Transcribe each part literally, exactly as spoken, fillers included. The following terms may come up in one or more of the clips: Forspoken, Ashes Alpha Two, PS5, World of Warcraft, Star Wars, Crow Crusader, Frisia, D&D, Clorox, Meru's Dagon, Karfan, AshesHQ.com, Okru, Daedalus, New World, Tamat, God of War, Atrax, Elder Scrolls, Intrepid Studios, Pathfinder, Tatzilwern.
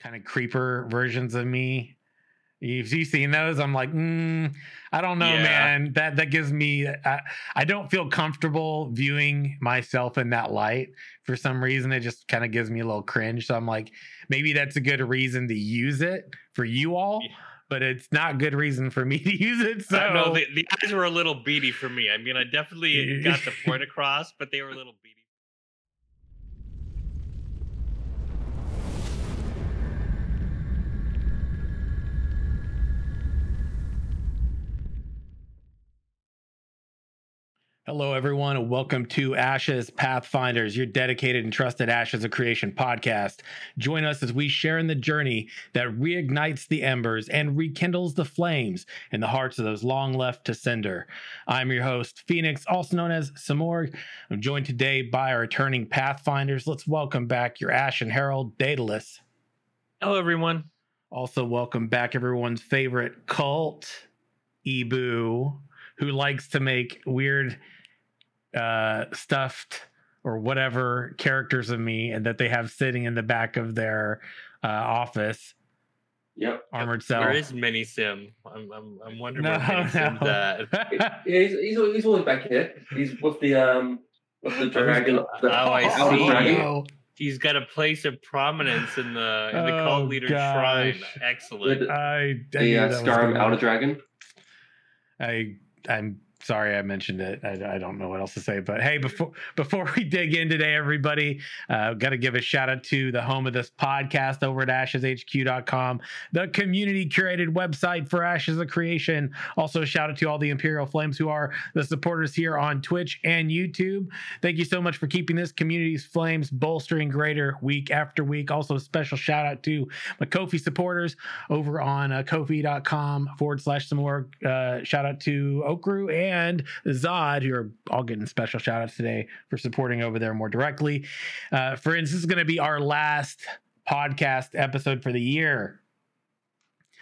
kind of creeper versions of me. If you've seen those, I'm like, mm, I don't know, yeah. man. That that gives me, I, I don't feel comfortable viewing myself in that light. For some reason, it just kind of gives me a little cringe. So I'm like, maybe that's a good reason to use it for you all, yeah. but it's not good reason for me to use it. So uh, no, the, the eyes were a little beady for me. I mean, I definitely got the point across, but they were a little beady. Hello, everyone, and welcome to Ashes Pathfinders, your dedicated and trusted Ashes of Creation podcast. Join us as we share in the journey that reignites the embers and rekindles the flames in the hearts of those long left to cinder. I'm your host, Phoenix, also known as Samorg. I'm joined today by our returning Pathfinders. Let's welcome back your Ashen Herald, Daedalus. Hello, everyone. Also welcome back everyone's favorite cult, Eboo, who likes to make weird... uh stuffed or whatever characters of me and that they have sitting in the back of their uh office. Yep. Armored cell. Where is Mini Sim? I'm I'm I'm wondering no, where Mini no. Sim's at. Yeah, he's, he's he's always back here. He's with the um with the dragon. Oh, the, oh I oh, see. Dragon. He's got a place of prominence in the in the oh, cult leader gosh. shrine. Excellent. The, I, I the uh, Scarab Outer Dragon. I I'm Sorry, I mentioned it. I, I don't know what else to say, but hey, before before we dig in today, everybody, uh, got to give a shout out to the home of this podcast over at Ashes H Q dot com, the community curated website for Ashes of Creation. Also, shout out to all the Imperial Flames who are the supporters here on Twitch and YouTube. Thank you so much for keeping this community's flames bolstering greater week after week. Also, a special shout out to my Kofi supporters over on uh, Kofi dot com forward slash some more. Uh, shout out to Okru and and Zod, who are all getting special shout outs today for supporting over there more directly. Uh, friends, this is going to be our last podcast episode for the year.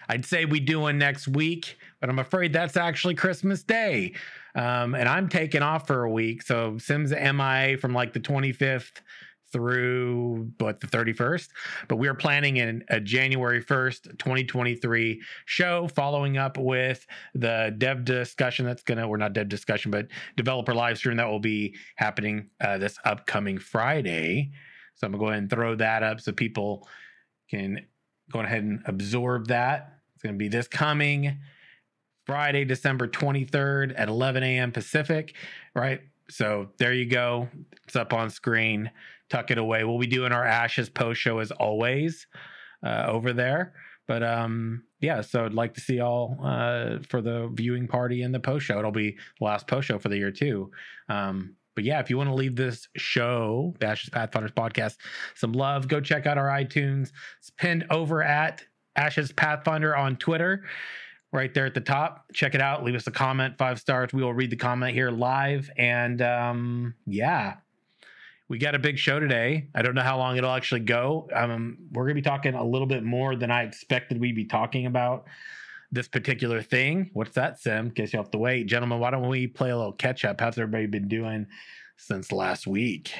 I'd say we do one next week, but I'm afraid that's actually Christmas Day. Um, and I'm taking off for a week. So Sim's M I A from like the twenty-fifth through what, the thirty-first, but we're planning in a January first, twenty twenty-three show following up with the dev discussion that's gonna we're not dev discussion but developer live stream that will be happening uh, this upcoming Friday. So I'm gonna go ahead and throw that up so people can go ahead and absorb that. It's gonna be this coming Friday, December twenty-third at eleven a.m. Pacific, right? So there you go. It's up on screen. Tuck it away. We'll be doing our Ashes post show as always uh, over there. But um, yeah, so I'd like to see all uh, for the viewing party and the post show. It'll be the last post show for the year too. Um, but yeah, if you want to leave this show, the Ashes Pathfinders podcast, some love, go check out our iTunes. It's pinned over at Ashes Pathfinder on Twitter. Right there at the top. Check it out. Leave us a comment, five stars. We will read the comment here live. And um, yeah, we got a big show today. I don't know how long it'll actually go. Um, we're going to be talking a little bit more than I expected we'd be talking about this particular thing. What's that, Sim? Guess you'll have to wait. Gentlemen, why don't we play a little catch up? How's everybody been doing since last week?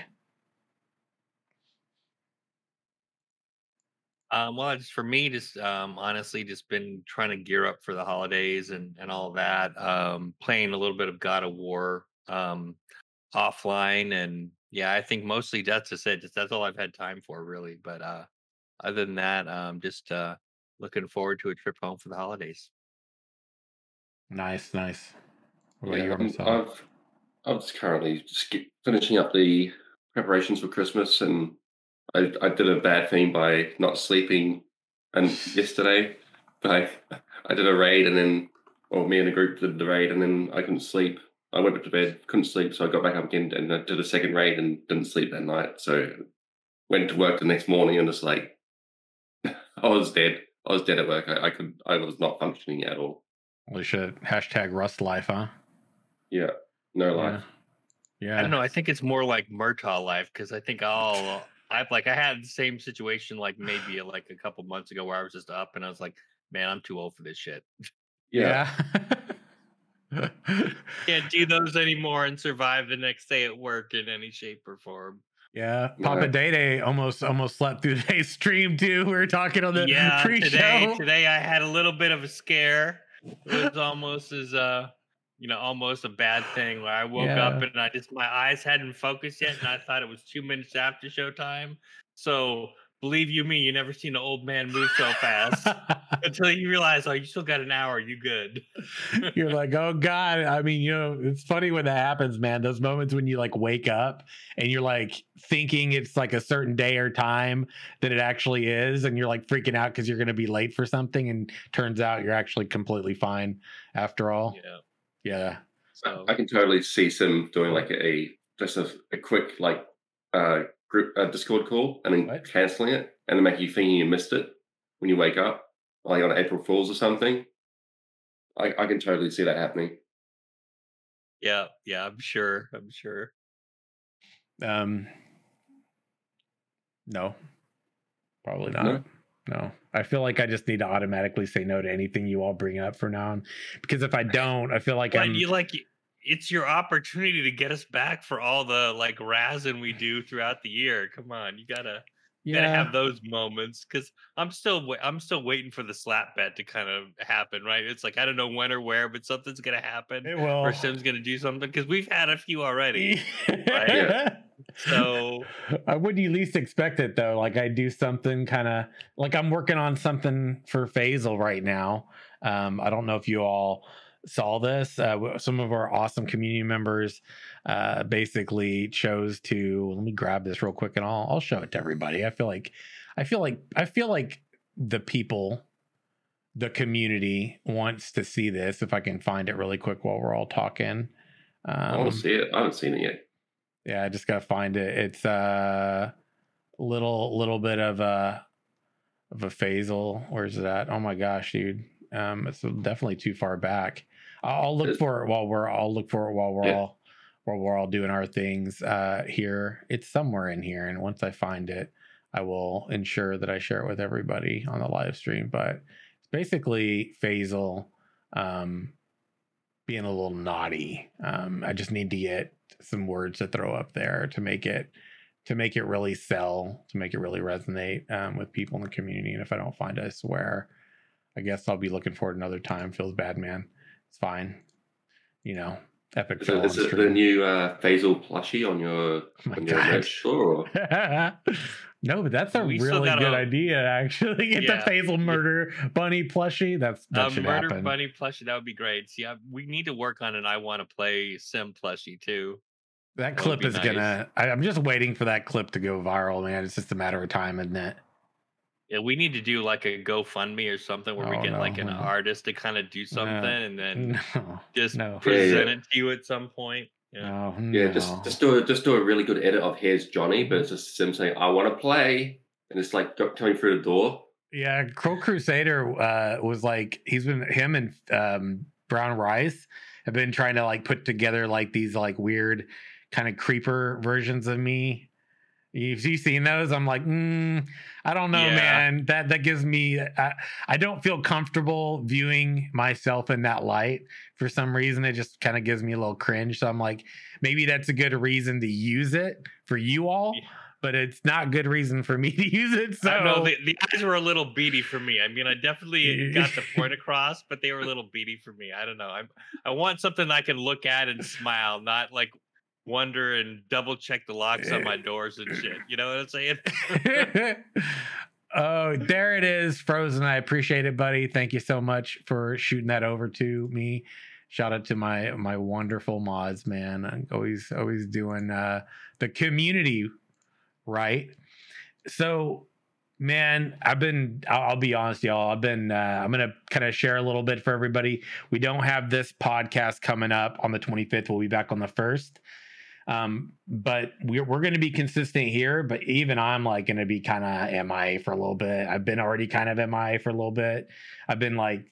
Um, well, it's for me, just um, honestly, just been trying to gear up for the holidays and, and all that, um, playing a little bit of God of War um, offline. And yeah, I think mostly that's just it. Just, that's all I've had time for, really. But uh, other than that, um, just uh, looking forward to a trip home for the holidays. Nice, nice. What about yeah, you, I'm, I've, I'm just currently just get, finishing up the preparations for Christmas, and I, I did a bad thing by not sleeping and yesterday, but I, I did a raid and then, or well, me and the group did the raid and then I couldn't sleep. I went up to bed, couldn't sleep, so I got back up again and I did a second raid and didn't sleep that night. So went to work the next morning and just like, I was dead. I was dead at work. I, I could, I was not functioning at all. Holy shit. Hashtag Rust life, huh? Yeah. No life. Yeah. yeah. I don't know. I think it's more like Murtaugh life because I think I'll... I've like I had the same situation like maybe like a couple months ago where I was just up and I was like, man, I'm too old for this shit. Yeah. yeah. Can't do those anymore and survive the next day at work in any shape or form. Yeah, Papa yeah. Day Day almost almost slept through today's stream too. We were talking on the yeah, pre-show. Today, today I had a little bit of a scare. It was almost as uh you know, almost a bad thing where I woke yeah. up and I just my eyes hadn't focused yet, and I thought it was two minutes after showtime. So believe you me, you never seen an old man move so fast until you realize, oh, you still got an hour, you good. You're like, oh God. I mean, you know, it's funny when that happens, man. Those moments when you like wake up and you're like thinking it's like a certain day or time that it actually is, and you're like freaking out because you're gonna be late for something, and turns out you're actually completely fine after all. Yeah. Yeah. So I can totally see Sim doing like a just a, a quick like uh group uh, Discord call and then what? canceling it and then making you think you missed it when you wake up, like on April Fool's or something. I, I can totally see that happening. Yeah, yeah, I'm sure. I'm sure. Um, no, probably not. No. no, I feel like I just need to automatically say no to anything you all bring up from now on, because if I don't, I feel like well, I'm. You like. It's your opportunity to get us back for all the like razzing we do throughout the year. Come on, you gotta, you yeah. gotta have those moments, because I'm still wa- I'm still waiting for the slap bet to kind of happen, right? It's like I don't know when or where, but something's gonna happen. It will. Or Sim's gonna do something, because we've had a few already. Right? So I would at least expect it though. Like I do something kind of like I'm working on something for Faisal right now. Um, I don't know if you all saw this. Uh, some of our awesome community members uh, basically chose to. Let me grab this real quick, and I'll I'll show it to everybody. I feel like, I feel like, I feel like the people, the community wants to see this. If I can find it really quick while we're all talking, um, I want to see it. I haven't seen it yet. Yeah, I just gotta find it. It's a uh, little little bit of a of a Faisal. Where's that? Oh my gosh, dude. Um, it's definitely too far back. I'll look for it while we're I'll look for it while we're yeah. all while we're all doing our things uh, here. It's somewhere in here, and once I find it, I will ensure that I share it with everybody on the live stream. But it's basically Faisal um, being a little naughty. Um, I just need to get some words to throw up there to make it to make it really sell, to make it really resonate um, with people in the community. And if I don't find it, I swear. I guess I'll be looking for it another time. Feels bad, man. It's fine. You know, epic. Is it, is it the new uh, Faisal plushie on your, oh on your merch store? No, but that's a we really good a, idea, actually. Get yeah. the Faisal murder bunny plushie. That's that uh, should murder happen. Bunny plushie. That would be great. See, I, we need to work on an I want to play Sim plushie too. That, that clip is nice. gonna. I, I'm just waiting for that clip to go viral, man. It's just a matter of time, isn't it? Yeah, we need to do like a GoFundMe or something where oh, we get no, like an no. artist to kind of do something no, and then no, just no. present yeah, yeah. it to you at some point. Yeah, no, no. yeah just just do a, just do a really good edit of "Here's Johnny," but it's just Sim saying, "I want to play," and it's like coming through the door. Yeah, Crow Crusader uh, was like he's been him and um, Brown Rice have been trying to like put together like these like weird kind of creeper versions of me. If you've seen those, I'm like, mm, I don't know, yeah. man. That that gives me, I, I don't feel comfortable viewing myself in that light. For some reason, it just kind of gives me a little cringe. So I'm like, maybe that's a good reason to use it for you all, yeah. but it's not good reason for me to use it. So I know, the, the eyes were a little beady for me. I mean, I definitely got the point across, but they were a little beady for me. I don't know. I I want something I can look at and smile, not like wonder and double check the locks on my doors and shit. You know what I'm saying? Oh, there it is, Frozen. I appreciate it, buddy. Thank you so much for shooting that over to me. Shout out to my my wonderful mods, man. I'm always always doing uh the community right. So man, I've been, I'll be honest, y'all. I've been, uh, I'm going to kind of share a little bit for everybody. We don't have this podcast coming up on the twenty-fifth. We'll be back on the first. Um, but we're, we're going to be consistent here, but even I'm like going to be kind of M I A for a little bit. I've been already kind of M I A for a little bit. I've been like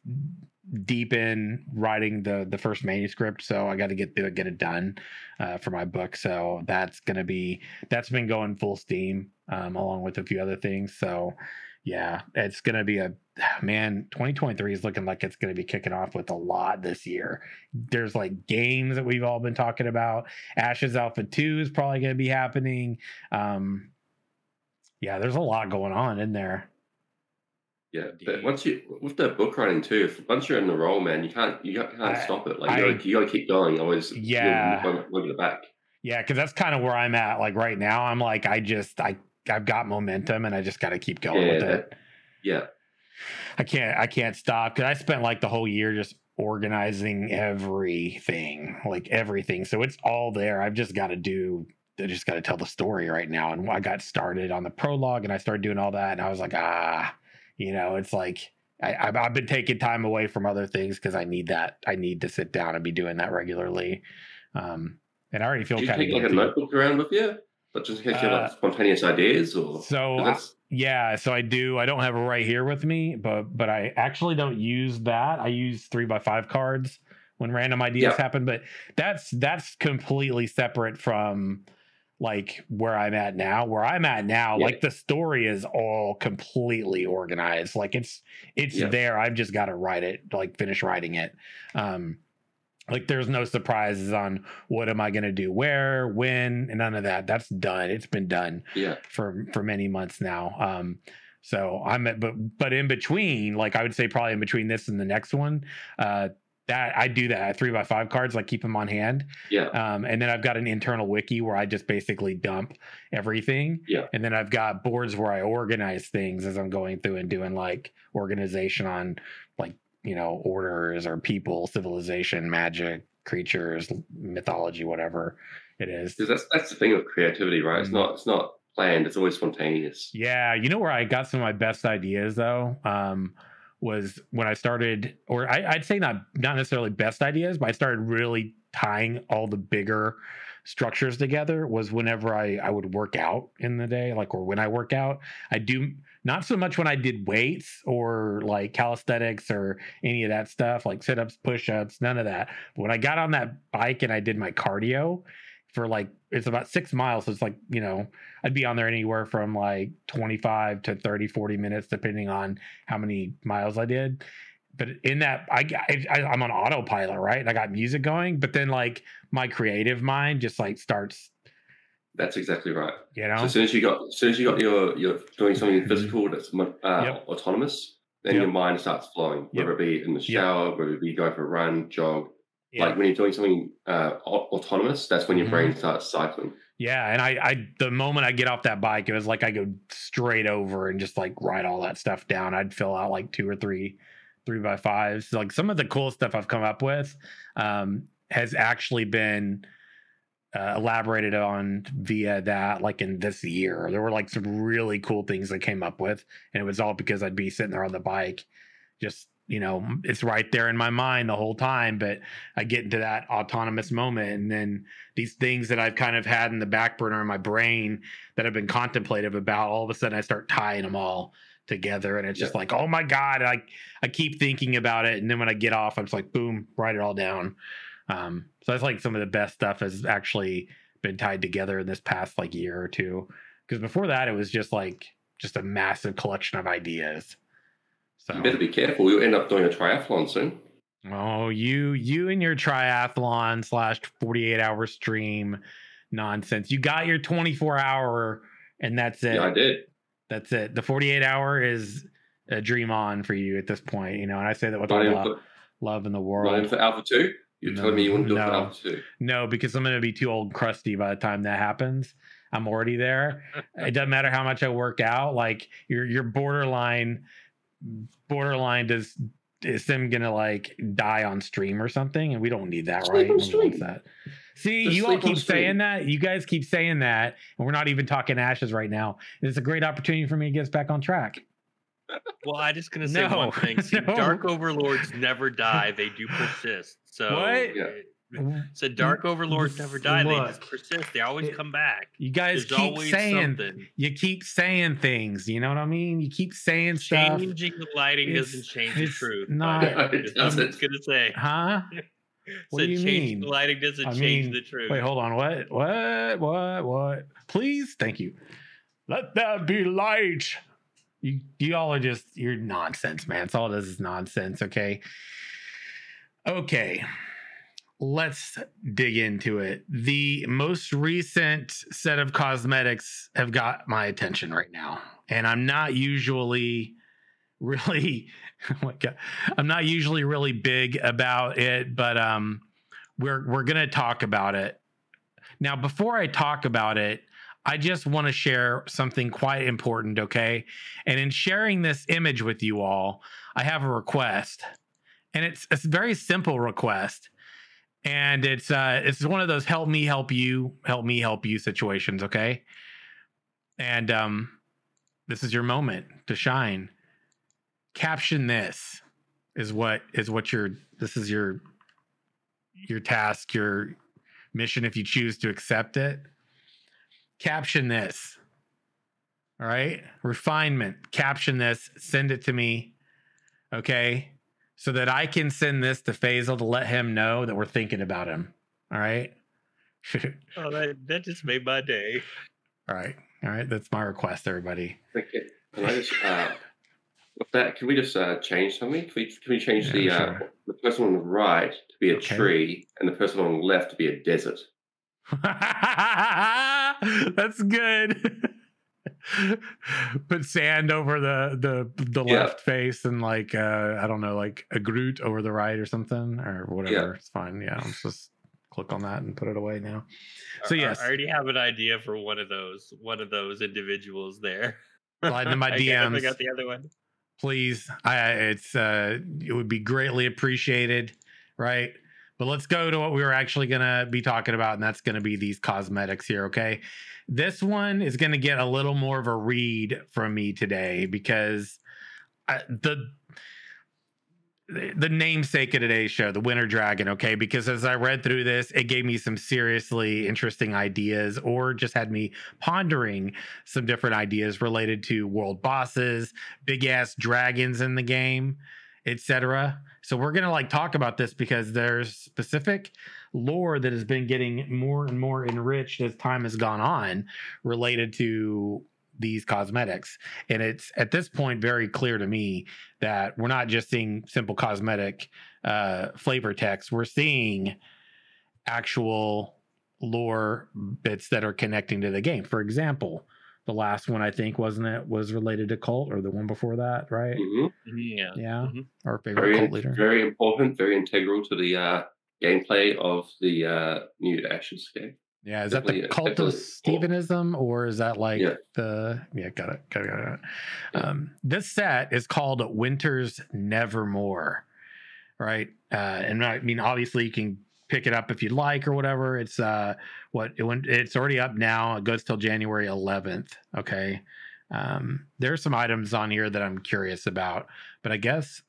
deep in writing the, the first manuscript. So I got to get through it, get it done, uh, for my book. So that's going to be, that's been going full steam, um, along with a few other things. So yeah, it's going to be a, man, twenty twenty-three is looking like it's going to be kicking off with a lot this year. There's like games that we've all been talking about. Ashes Alpha Two is probably going to be happening. Um, yeah, there's a lot going on in there. Yeah, but once you with the book writing too, if, once you're in the role, man, you can't you can't I, stop it. Like you gotta, you gotta keep going. Always, yeah, look at the back. Yeah, because that's kind of where I'm at. Like right now, I'm like I just I I've got momentum and I just gotta keep going yeah, with that, it. Yeah, I can't I can't stop because I spent like the whole year just organizing everything, like everything. So it's all there. I've just got to do. I just got to tell the story right now. And I got started on the prologue and I started doing all that and I was like ah. You know, it's like I, I've, I've been taking time away from other things because I need that. I need to sit down and be doing that regularly. Um, and I already feel kind of. Did you take like a notebook around with you, but just in case you have like spontaneous ideas or? So I, yeah, so I do. I don't have it right here with me, but but I actually don't use that. I use three by five cards when random ideas yeah. happen. But that's that's completely separate from. Like where I'm at now, where I'm at now, yeah. like the story is all completely organized. Like it's, it's yeah. there. I've just got to write it, like finish writing it. Um, like there's no surprises on what am I going to do, where, when, and none of that. That's done. It's been done yeah. for, for many months now. Um, so I'm at, but, but in between, like I would say probably in between this and the next one, uh, that I do that at three by five cards, like keep them on hand. Yeah. Um, and then I've got an internal wiki where I just basically dump everything. Yeah. And then I've got boards where I organize things as I'm going through and doing like organization on like, you know, orders or people, civilization, magic, creatures, mythology, whatever it is. Because that's that's the thing with creativity, right? Mm-hmm. It's not it's not planned. It's always spontaneous. Yeah. You know where I got some of my best ideas though? Um was when I started, or I, I'd say not not necessarily best ideas, but I started really tying all the bigger structures together was whenever I, I would work out in the day, like, or when I work out, I do not so much when I did weights or like calisthenics or any of that stuff, like sit-ups, push-ups, none of that. But when I got on that bike and I did my cardio for like, it's about six miles. So it's like, you know, I'd be on there anywhere from like twenty-five to thirty, forty minutes, depending on how many miles I did. But in that, I, I, I'm on autopilot, right? And I got music going, but then like my creative mind just like starts. That's exactly right. You know, so as soon as you got, as soon as you got your, you're doing something physical that's uh, yep. autonomous, then yep. your mind starts flowing, whether yep. it be in the shower, yep. whether it be going for a run, jog. Yeah. Like when you're doing something uh, autonomous, that's when your brain starts cycling. Yeah, and I, I, the moment I get off that bike, it was like I go straight over and just like write all that stuff down. I'd fill out like two or three, three by fives. Like some of the cool stuff I've come up with um, has actually been uh, elaborated on via that. Like in this year, there were like some really cool things I came up with, and it was all because I'd be sitting there on the bike, just. You know, it's right there in my mind the whole time, but I get into that autonomous moment. And then these things that I've kind of had in the back burner in my brain that I've been contemplative about, all of a sudden I start tying them all together. And it's just like, oh my God, I, I keep thinking about it. And then when I get off, I'm just like, boom, write it all down. Um, so that's like some of the best stuff has actually been tied together in this past like year or two. Because before that, it was just like, just a massive collection of ideas. So. You better be careful. You'll end up doing a triathlon soon. Oh, you you and your triathlon slash forty-eight hour stream nonsense. You got your twenty-four hour and that's it. Yeah, I did. That's it. The forty-eight hour is a dream on for you at this point, you know, and I say that with all love, love in the world. Not in for Alpha two? You're no, telling me you wouldn't do no. it for Alpha two? No, because I'm going to be too old and crusty by the time that happens. I'm already there. It doesn't matter how much I work out. Like, you're, you're borderline... borderline does is Sim gonna like die on stream or something, and we don't need that. Sleep right like that. See just you all keep saying that you guys keep saying that and we're not even talking Ashes right now. It's a great opportunity for me to get us back on track. Well, I just gonna say no. one thing. See, no. Dark overlords never die, they do persist. So what? Yeah. So dark overlords never die. Look, they just persist. They always come back. You guys There's keep saying something. You keep saying things. You know what I mean? You keep saying stuff. Changing the lighting it's, doesn't change the truth. Not, it doesn't. I was gonna say, huh? What so do you mean? The lighting doesn't I mean, change the truth. Wait, hold on. What? What? What? What? Please, thank you. Let there be light. You, you all are just, you're nonsense, man. It's all this is nonsense, okay? Okay, let's dig into it. The most recent set of cosmetics have got my attention right now. And I'm not usually really, oh my God, I'm not usually really big about it, but um, we're we're going to talk about it. Now, before I talk about it, I just want to share something quite important, okay? And in sharing this image with you all, I have a request. And it's, it's a very simple request. And it's uh, it's one of those help me help you, help me help you situations, okay? And um, this is your moment to shine. Caption this is what is what your, this is your your task, your mission if you choose to accept it. Caption this, all right? Refinement, caption this, send it to me, okay? So that I can send this to Faisal to let him know that we're thinking about him, all right? Oh, that, that just made my day. All right, all right, that's my request, everybody. Thank you. Can I just, uh, with that, can we just uh, change something? Can we, can we change yeah, the sure. uh, the person on the right to be a okay. tree and the person on the left to be a desert? That's good. Put sand over the the, the yeah. left face and like uh I don't know, like a Groot over the right or something or whatever. Yeah. It's fine. Yeah, let's just click on that and put it away now. So I, yes, I already have an idea for one of those one of those individuals there. Slide into my D Ms. I got the other one. Please, I it's uh it would be greatly appreciated, right? But let's go to what we were actually going to be talking about, and that's going to be these cosmetics here, okay? This one is going to get a little more of a read from me today because I, the the namesake of today's show, the Winter Dragon, okay? Because as I read through this, it gave me some seriously interesting ideas or just had me pondering some different ideas related to world bosses, big-ass dragons in the game, et cetera. So we're going to like talk about this because there's specific lore that has been getting more and more enriched as time has gone on related to these cosmetics. And it's at this point very clear to me that we're not just seeing simple cosmetic uh, flavor text. We're seeing actual lore bits that are connecting to the game. For example, the last one, I think, wasn't it, was related to cult, or the one before that, right? Mm-hmm. Yeah. Yeah. Mm-hmm. Our favorite very, cult leader. Very important, very integral to the uh, gameplay of the uh, new Ashes game. Yeah. Is definitely, that the cult of Stevenism, or is that like yeah. the. Yeah, got it. Got it. Got it. Yeah. Um, this set is called Winter's Nevermore, right? Uh, and I mean, obviously, you can pick it up if you'd like or whatever. It's uh what it went, it's already up now. It goes till January eleventh. Okay. Um, there are some items on here that I'm curious about, but I guess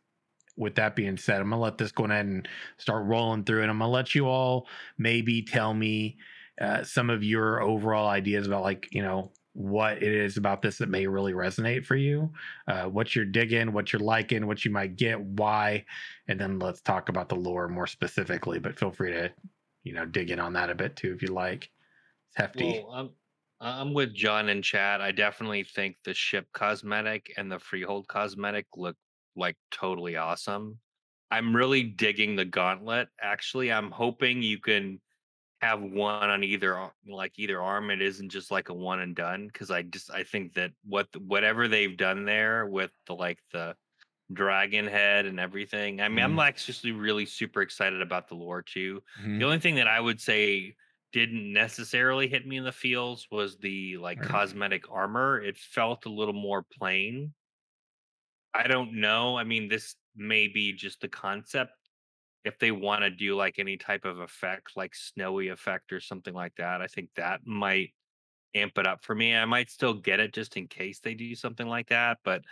with that being said, I'm gonna let this go ahead and start rolling through, and I'm gonna let you all maybe tell me uh, some of your overall ideas about, like, you know, what it is about this that may really resonate for you, uh, what you're digging, what you're liking, what you might get, why, and then let's talk about the lore more specifically. But feel free to, you know, dig in on that a bit too if you like. It's hefty. Well, I'm, I'm with John and Chad. I definitely think the ship cosmetic and the freehold cosmetic look like totally awesome. I'm really digging the gauntlet. Actually, I'm hoping you can have one on either, like, either arm. It isn't just like a one and done, because I just I think that what whatever they've done there with the, like, the dragon head and everything. I mean, mm. I'm like just really super excited about the lore too. Mm. The only thing that I would say didn't necessarily hit me in the feels was the, like, right. cosmetic armor. It felt a little more plain. I don't know. I mean, this may be just the concept. If they want to do like any type of effect, like snowy effect or something like that, I think that might amp it up for me. I might still get it just in case they do something like that. But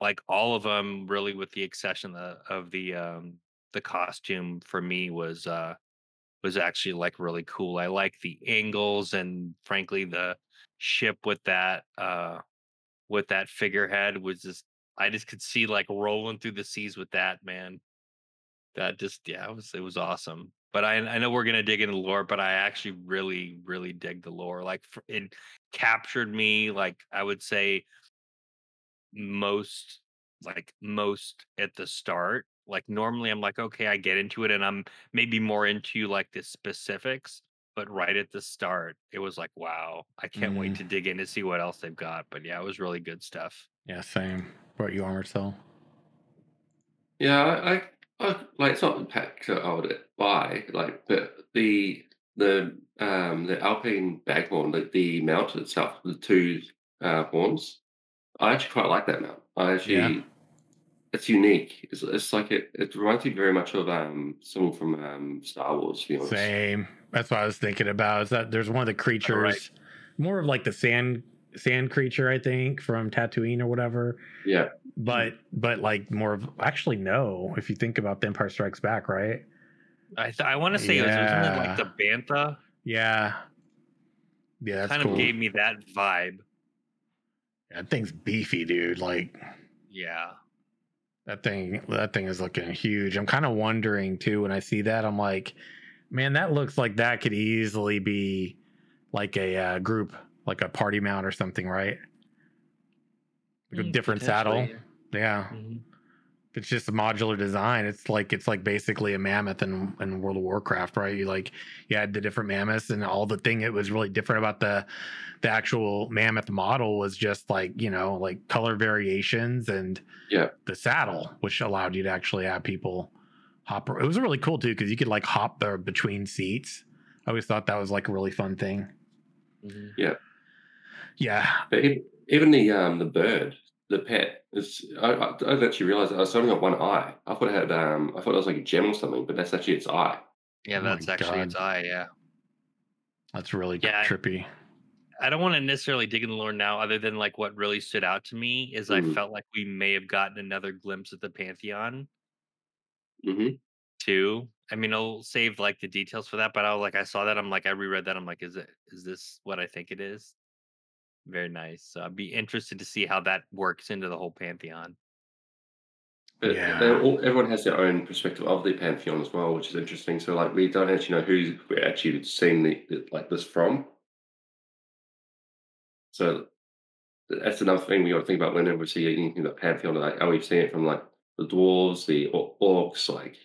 like all of them, really, with the exception of the, of the um, the costume, for me was uh, was actually like really cool. I like the angles and frankly the ship with that uh, with that figurehead was just, I just could see like rolling through the seas with that, man. That just, yeah, it was, it was awesome. But I I know we're going to dig into lore, but I actually really, really dig the lore. Like, it captured me, like, I would say most like most at the start. Like normally I'm like, okay, I get into it and I'm maybe more into like the specifics, but right at the start it was like, wow, I can't mm. wait to dig in to see what else they've got. But yeah, it was really good stuff. Yeah, same. What about you, Armored Soul? Yeah, I, I like it's not the pack that I would buy, like, but the the um the Alpine Baghorn, like the mount itself, the two uh, horns. I actually quite like that mount. I actually yeah. It's unique. It's, it's like it, it reminds me very much of um someone from um, Star Wars. To be honest. Same. That's what I was thinking about. Is that there's one of the creatures, oh, right. more of like the sand sand creature, I think, from Tatooine or whatever. Yeah. But but like more of actually no. If you think about The Empire Strikes Back, right? I th- I want to say yeah. it was something like the Bantha. Yeah. Yeah. That's kind cool. of gave me that vibe. That thing's beefy, dude. Like. Yeah. That thing, that thing is looking huge. I'm kind of wondering too. When I see that, I'm like, man, that looks like that could easily be like a uh, group, like a party mount or something, right? Like mm, a different saddle, yeah. Mm-hmm. It's just a modular design. It's like it's like basically a mammoth in, in World of Warcraft, right? You like you had the different mammoths, and all the thing that was really different about the the actual mammoth model was just like, you know, like color variations and yeah. the saddle, which allowed you to actually have people hop. It was really cool too, because you could like hop there between seats. I always thought that was like a really fun thing. Mm-hmm. Yeah, yeah. But it, even the um the bird, the pet, is I, I, I didn't actually realize I was only got one eye. I thought it had um I thought it was like a gem or something, but that's actually its eye. Yeah, that's oh actually God. its eye. Yeah, that's really yeah, trippy. I, I don't want to necessarily dig in the lore now, other than like what really stood out to me is mm-hmm. I felt like we may have gotten another glimpse at the Pantheon mm-hmm. too. I mean, I'll save like the details for that, but I was like, I saw that. I'm like, I reread that. I'm like, is it, is this what I think it is? Very nice. So I'd be interested to see how that works into the whole Pantheon. But yeah. all, everyone has their own perspective of the Pantheon as well, which is interesting. So like, we don't actually know who we're actually seeing the, like this from. So that's another thing we got to think about whenever we see anything about Pantheon. Like, oh, we've seen it from like the dwarves, the or- orcs. Like,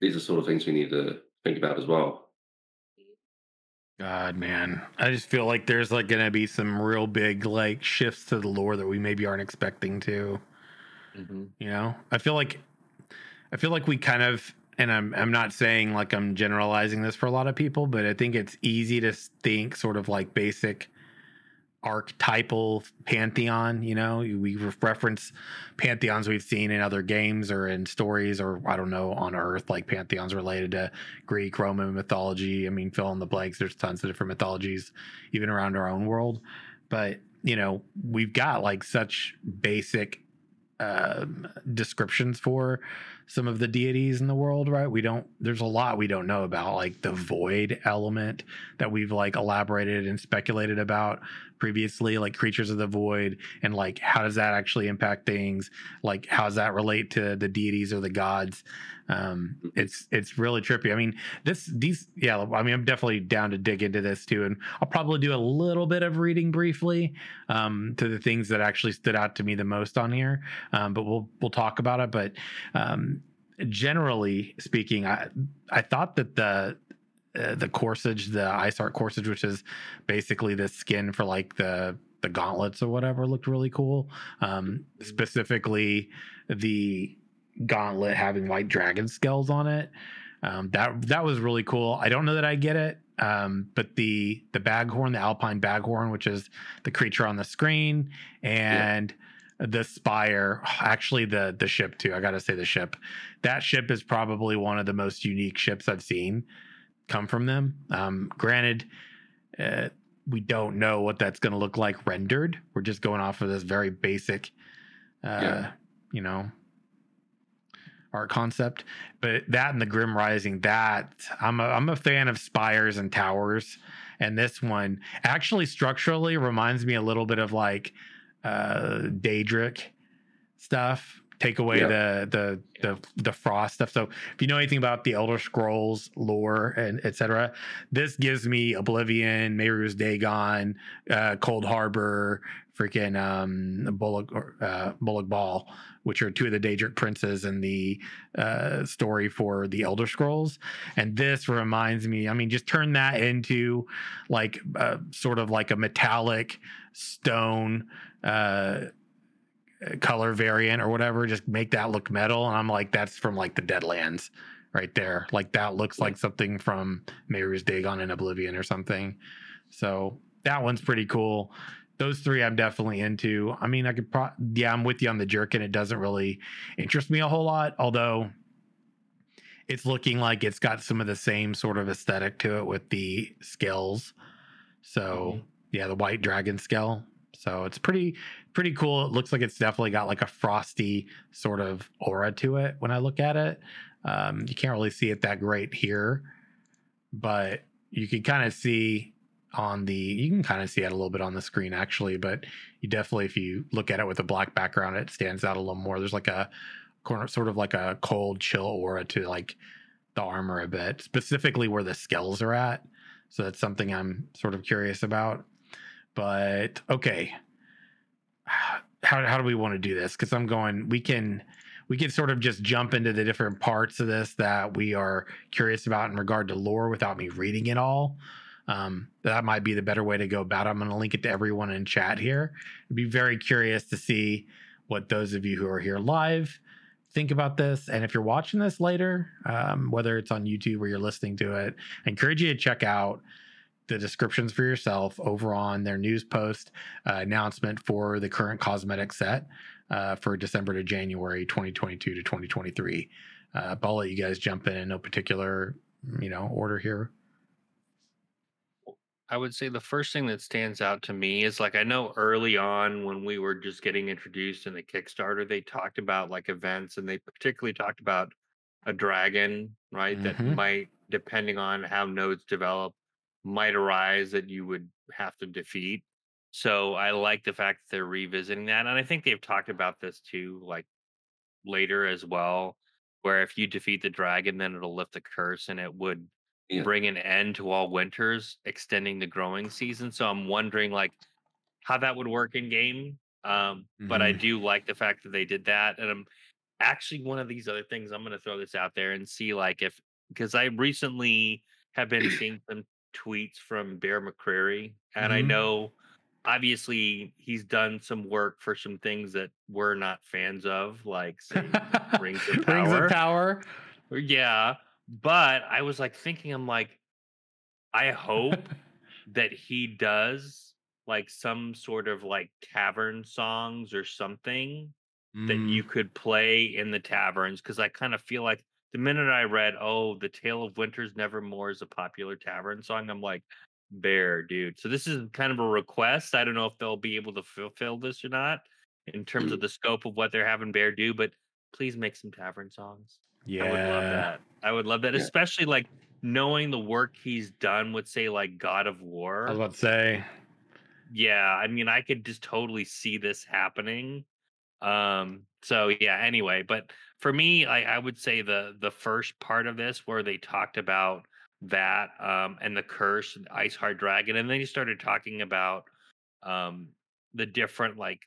these are sort of things we need to think about as well. God, man, I just feel like there's like gonna be some real big like shifts to the lore that we maybe aren't expecting to. Mm-hmm. You know, I feel like I feel like we kind of, and I'm I'm not saying like I'm generalizing this for a lot of people, but I think it's easy to think sort of like basic archetypal pantheon. You know, we reference pantheons we've seen in other games or in stories, or I don't know, on Earth, like pantheons related to Greek, Roman mythology. I mean, fill in the blanks. There's tons of different mythologies, even around our own world. But you know, we've got like such basic um, descriptions for some of the deities in the world, right? We don't. There's a lot we don't know about, like the void element that we've like elaborated and speculated about previously, like creatures of the void, and like how does that actually impact things? Like how does that relate to the deities or the gods? Um, it's it's really trippy. I mean, this these yeah. I mean, I'm definitely down to dig into this too, and I'll probably do a little bit of reading briefly um, to the things that actually stood out to me the most on here. Um, but we'll we'll talk about it. But um, generally speaking, I I thought that the Uh, the corsage, the ice art corsage, which is basically the skin for like the the gauntlets or whatever, looked really cool. Um, specifically, the gauntlet having like dragon scales on it. Um, that that was really cool. I don't know that I get it, um, but the the baghorn, the Alpine baghorn, which is the creature on the screen, and yeah. the spire, actually the the ship too. I gotta say the ship. That ship is probably one of the most unique ships I've seen come from them. Um, granted, uh, we don't know what that's going to look like rendered. We're just going off of this very basic, uh, yeah. you know, art concept. But that and the Grim Rising, that I'm a, I'm a fan of spires and towers, and this one actually structurally reminds me a little bit of like uh, Daedric stuff. take away yeah. the, the the the frost stuff. So if you know anything about the Elder Scrolls lore and et cetera, this gives me Oblivion, Meru's Dagon, uh, Cold Harbor, freaking um, Bullog uh, Bullog Ball, which are two of the Daedric princes in the uh, story for the Elder Scrolls. And this reminds me, I mean, just turn that into like uh, sort of like a metallic stone uh color variant or whatever, just make that look metal, and I'm like, that's from like the Deadlands right there. Like that looks like something from Meru's Dagon and Oblivion or something. So that one's pretty cool. Those three I'm definitely into. I mean, I could pro yeah, I'm with you on the jerkin. It doesn't really interest me a whole lot, although it's looking like it's got some of the same sort of aesthetic to it with the scales. So mm-hmm. yeah, the white dragon scale. So it's pretty, pretty cool. It looks like it's definitely got like a frosty sort of aura to it when I look at it. Um, you can't really see it that great here, but you can kind of see on the, you can kind of see it a little bit on the screen actually, but you definitely, if you look at it with a black background, it stands out a little more. There's like a corner, sort of like a cold chill aura to like the armor a bit, specifically where the scales are at. So that's something I'm sort of curious about. But okay, how how do we want to do this? Because I'm going, we can we can sort of just jump into the different parts of this that we are curious about in regard to lore without me reading it all. Um, that might be the better way to go about it. I'm going to link it to everyone in chat here. I'd be very curious to see what those of you who are here live think about this. And if you're watching this later, um, whether it's on YouTube or you're listening to it, I encourage you to check out the descriptions for yourself over on their news post uh, announcement for the current cosmetic set uh, for December to January twenty twenty-two to twenty twenty-three. Uh, but I'll let you guys jump in in no particular, you know, order here. I would say the first thing that stands out to me is like, I know early on when we were just getting introduced in the Kickstarter, they talked about like events, and they particularly talked about a dragon, right? Mm-hmm. That might, depending on how nodes develop, might arise that you would have to defeat. So I like the fact that they're revisiting that. And I think they've talked about this too, like later as well, where if you defeat the dragon, then it'll lift the curse, and it would yeah. bring an end to all winters, extending the growing season. So I'm wondering like how that would work in game. Um, mm-hmm. But I do like the fact that they did that. And I'm actually, one of these other things, I'm going to throw this out there and see like if, because I recently have been seeing some tweets from Bear McCreary, and mm-hmm. I know obviously he's done some work for some things that we're not fans of, like say, Rings of Power. Rings of Power. Yeah, but I was like thinking, I'm like, I hope that he does like some sort of like tavern songs or something mm. that you could play in the taverns, because I kind of feel like the minute I read, oh, the Tale of Winter's Nevermore is a popular tavern song, I'm like, Bear, dude. So this is kind of a request. I don't know if they'll be able to fulfill this or not in terms of the scope of what they're having Bear do, but please make some tavern songs. Yeah. I would love that. I would love that, yeah. especially like knowing the work he's done with, say, like God of War. I was about to say. Yeah, I mean, I could just totally see this happening. Um, so yeah, anyway, but for me, I, I would say the the first part of this where they talked about that um, and the curse and Iceheart Dragon, and then you started talking about um, the different, like,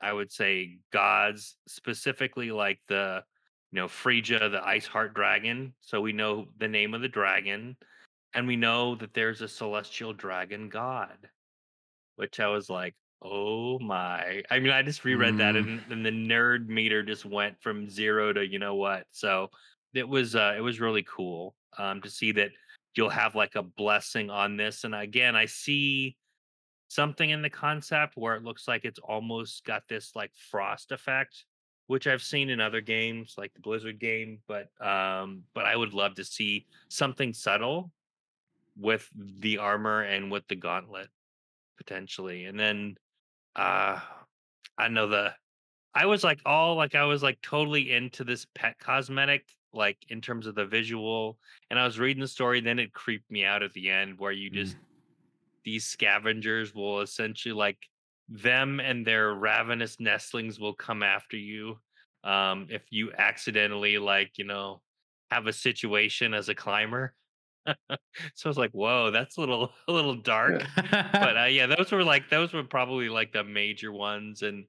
I would say gods, specifically like the, you know, Phrygia, the Iceheart Dragon. So we know the name of the dragon, and we know that there's a celestial dragon god, which I was like, oh my. I mean, I just reread mm. that, and, and the nerd meter just went from zero to, you know what? So it was, uh, it was really cool um, to see that you'll have like a blessing on this. And again, I see something in the concept where it looks like it's almost got this like frost effect, which I've seen in other games like the Blizzard game, but, um, but I would love to see something subtle with the armor and with the gauntlet potentially. And then, uh I know the I was like all like I was like totally into this pet cosmetic, like in terms of the visual, and I was reading the story, then it creeped me out at the end where you just mm. these scavengers will essentially like them and their ravenous nestlings will come after you Um, if you accidentally, like, you know, have a situation as a climber. So I was like, whoa, that's a little a little dark. Yeah. But uh, yeah, those were like those were probably like the major ones. And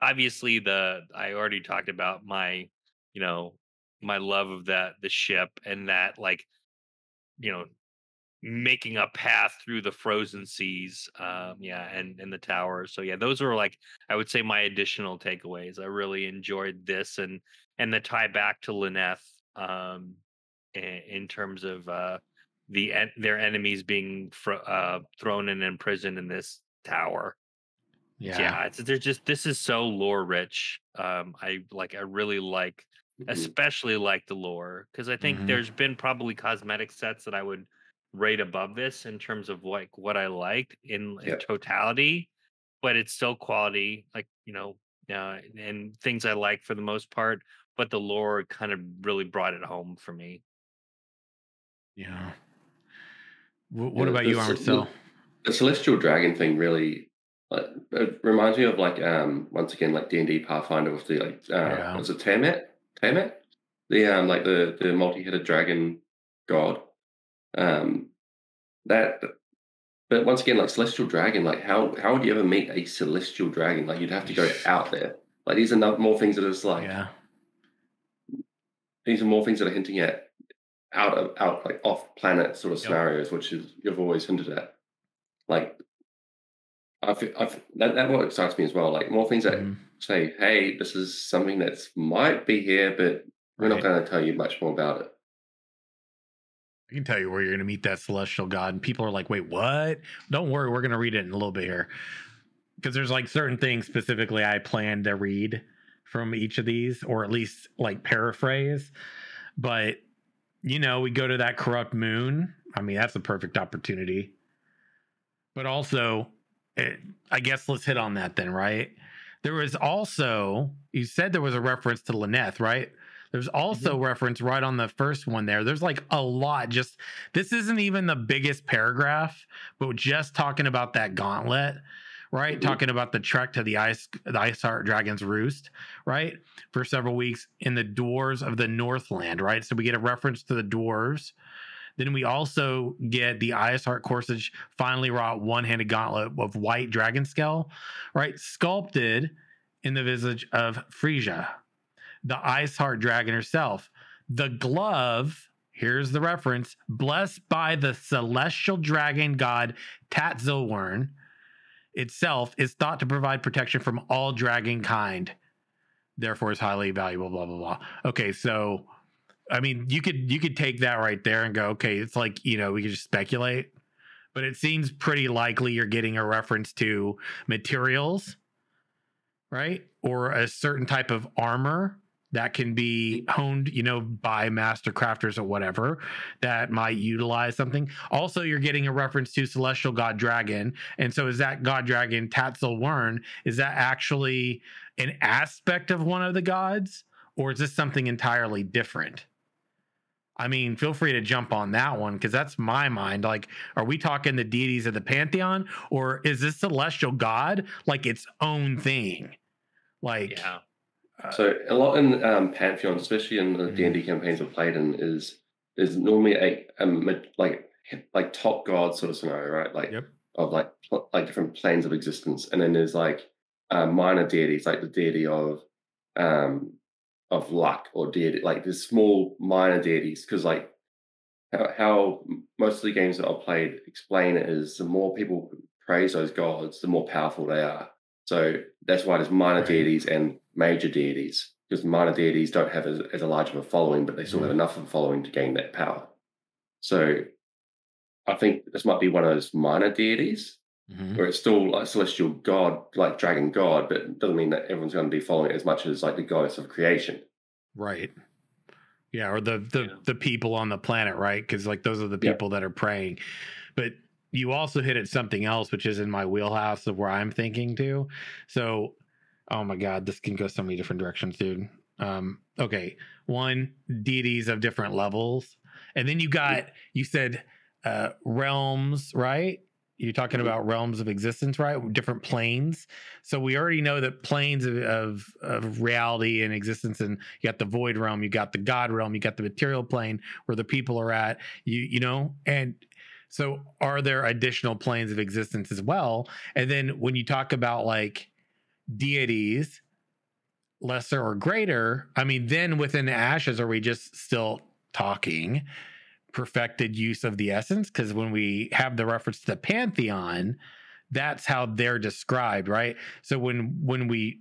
obviously the I already talked about my, you know, my love of that the ship and that, like, you know, making a path through the frozen seas. Um, yeah, and, and the tower. So yeah, those were like, I would say, my additional takeaways. I really enjoyed this and and the tie back to Lyneth, um, in terms of uh, the their enemies being fr- uh, thrown and imprisoned in this tower. Yeah, yeah, it's, they're just, this is so lore rich. Um, I like I really like, especially like the lore, because I think mm-hmm. there's been probably cosmetic sets that I would rate above this in terms of like what I liked in, yeah. in totality, but it's still quality, like, you know, uh, and things I like for the most part. But the lore kind of really brought it home for me. Yeah. What, what yeah, about you, Armstel? The, the celestial dragon thing really, like, it reminds me of, like, um once again, like D and D Pathfinder with the, like, uh, yeah. was it Tamat? Tamat? The um like the the multi-headed dragon god. Um, that, but once again, like celestial dragon, like how how would you ever meet a celestial dragon? Like you'd have to go out there. Like these are more things that is like, yeah. These are more things that are hinting at out of out like off planet sort of yep. scenarios, which is you've always hinted at. Like, I that that what excites me as well. Like more things that mm. say, "Hey, this is something that's might be here, but we're right. not going to tell you much more about it." I can tell you where you're going to meet that celestial god, and people are like, "Wait, what?" Don't worry, we're going to read it in a little bit here, because there's like certain things specifically I plan to read from each of these, or at least like paraphrase. But, you know, we go to that corrupt moon. I mean, that's a perfect opportunity. But also, it, I guess let's hit on that then, right? There was also, you said there was a reference to Lyneth, right? There's also mm-hmm. reference right on the first one there. There's like a lot. Just, this isn't even the biggest paragraph, but just talking about that gauntlet, right? Mm-hmm. Talking about the trek to the ice, the ice heart dragon's roost, right? For several weeks in the dwarves of the Northland, right? So we get a reference to the dwarves. Then we also get the ice heart corsage finely wrought one-handed gauntlet of white dragon scale, right? Sculpted in the visage of Frisia, the ice heart dragon herself. The glove, here's the reference, blessed by the celestial dragon god Tatzilwern, itself is thought to provide protection from all dragon kind, therefore is highly valuable, blah blah blah. Okay, so I mean, you could you could take that right there and go, okay, it's like, you know, we could just speculate, but it seems pretty likely you're getting a reference to materials, right? Or a certain type of armor that can be honed, you know, by master crafters or whatever that might utilize something. Also, you're getting a reference to celestial god dragon. And so is that god dragon Tatzilwern, is that actually an aspect of one of the gods, or is this something entirely different? I mean, feel free to jump on that one, because that's my mind. Like, are we talking the deities of the pantheon, or is this celestial god like its own thing? Like, yeah. So a lot in um, Pantheon, especially in the mm-hmm. D and D campaigns I've played in, is is normally a, a like like top god sort of scenario, right? Like yep. of like pl- like different planes of existence, and then there's like uh, minor deities, like the deity of um, of luck, or deity like there's small minor deities, because like how, how most of the games that I've played explain it is the more people praise those gods, the more powerful they are. So that's why there's minor right. deities and major deities, because minor deities don't have as, as a large of a following, but they still have enough of a following to gain that power. So I think this might be one of those minor deities mm-hmm. where it's still like celestial god, like dragon god, but it doesn't mean that everyone's going to be following it as much as like the goddess of creation. Right. Yeah. Or the, the, yeah. the people on the planet, right? Because like those are the people yeah. that are praying. But you also hit at something else, which is in my wheelhouse of where I'm thinking too. So oh my God, this can go so many different directions, dude. Um, okay. One, deities of different levels. And then you got, you said uh, realms, right? You're talking about realms of existence, right? Different planes. So we already know that planes of, of, of reality and existence, and you got the void realm, you got the God realm, you got the material plane where the people are at, you, you know, and so are there additional planes of existence as well? And then when you talk about like deities, lesser or greater, I mean, then within the ashes, are we just still talking perfected use of the essence? Because when we have the reference to the pantheon, that's how they're described, right? So when when we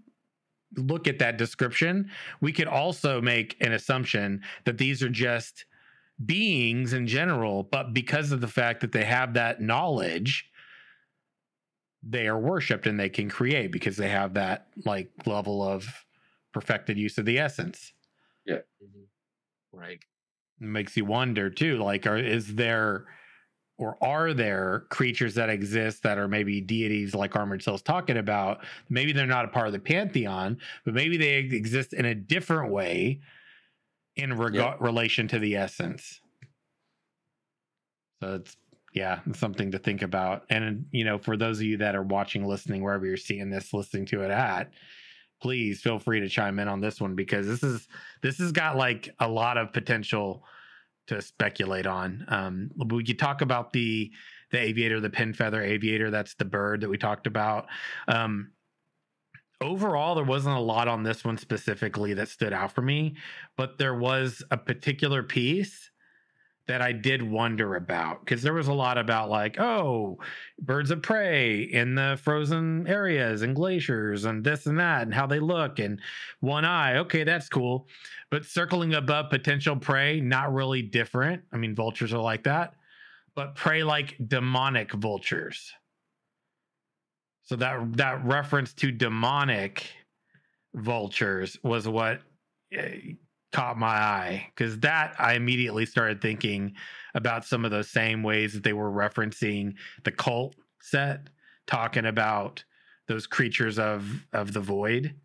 look at that description, we could also make an assumption that these are just beings in general, but because of the fact that they have that knowledge, they are worshipped and they can create because they have that like level of perfected use of the essence. Yeah. Mm-hmm. Right. Makes you wonder too, like, are is there or are there creatures that exist that are maybe deities like Armored Cell's talking about? Maybe they're not a part of the pantheon, but maybe they exist in a different way in reg- yeah. relation to the essence. So it's yeah, it's something to think about. And you know, for those of you that are watching, listening, wherever you're seeing this, listening to it at, please feel free to chime in on this one, because this is this has got like a lot of potential to speculate on. Um, we could talk about the the aviator, the pin feather aviator. That's the bird that we talked about. Um, overall, there wasn't a lot on this one specifically that stood out for me, but there was a particular piece that I did wonder about, because there was a lot about like, oh, birds of prey in the frozen areas and glaciers and this and that and how they look and one eye. Okay, that's cool. But circling above potential prey, not really different. I mean, vultures are like that, but prey like demonic vultures. So that that reference to demonic vultures was what Uh, caught my eye, because that I immediately started thinking about some of those same ways that they were referencing the cult set, talking about those creatures of of the void.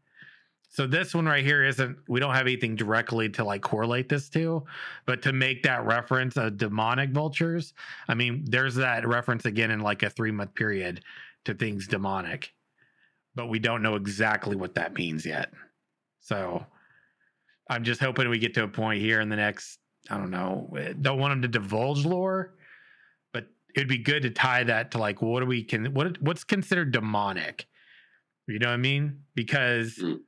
So this one right here isn't, we don't have anything directly to like correlate this to, but to make that reference of demonic vultures, I mean, there's that reference again in like a three month period to things demonic, but we don't know exactly what that means yet. So I'm just hoping we get to a point here in the next, I don't know, don't want them to divulge lore, but it'd be good to tie that to like, what do we can, what, what's considered demonic? You know what I mean? Because mm.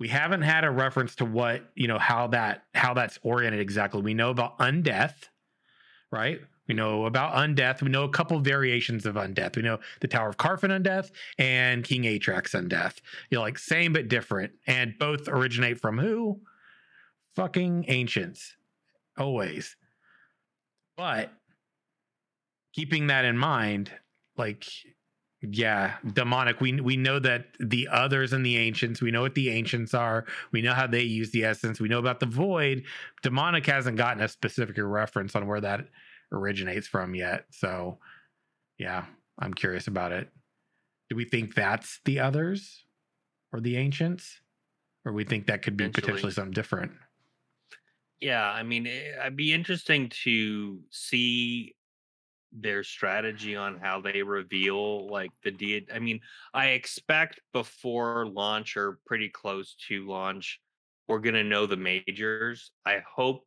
we haven't had a reference to what, you know, how that, how that's oriented exactly. We know about undeath, right? We know about undeath. We know a couple of variations of undeath. We know the Tower of Karfan undeath and King Atrax undeath. You're like, same but different. And both originate from who? Fucking ancients. Always. But keeping that in mind, like, yeah, demonic. We we know that the others and the ancients, we know what the ancients are. We know how they use the essence. We know about the void. Demonic hasn't gotten a specific reference on where that originates from yet, so yeah, I'm curious about it. Do we think that's the others or the ancients, or we think that could be potentially, potentially something different? Yeah, I mean, it, it'd be interesting to see their strategy on how they reveal like the deity. I mean, I expect before launch or pretty close to launch, we're gonna know the majors. I hope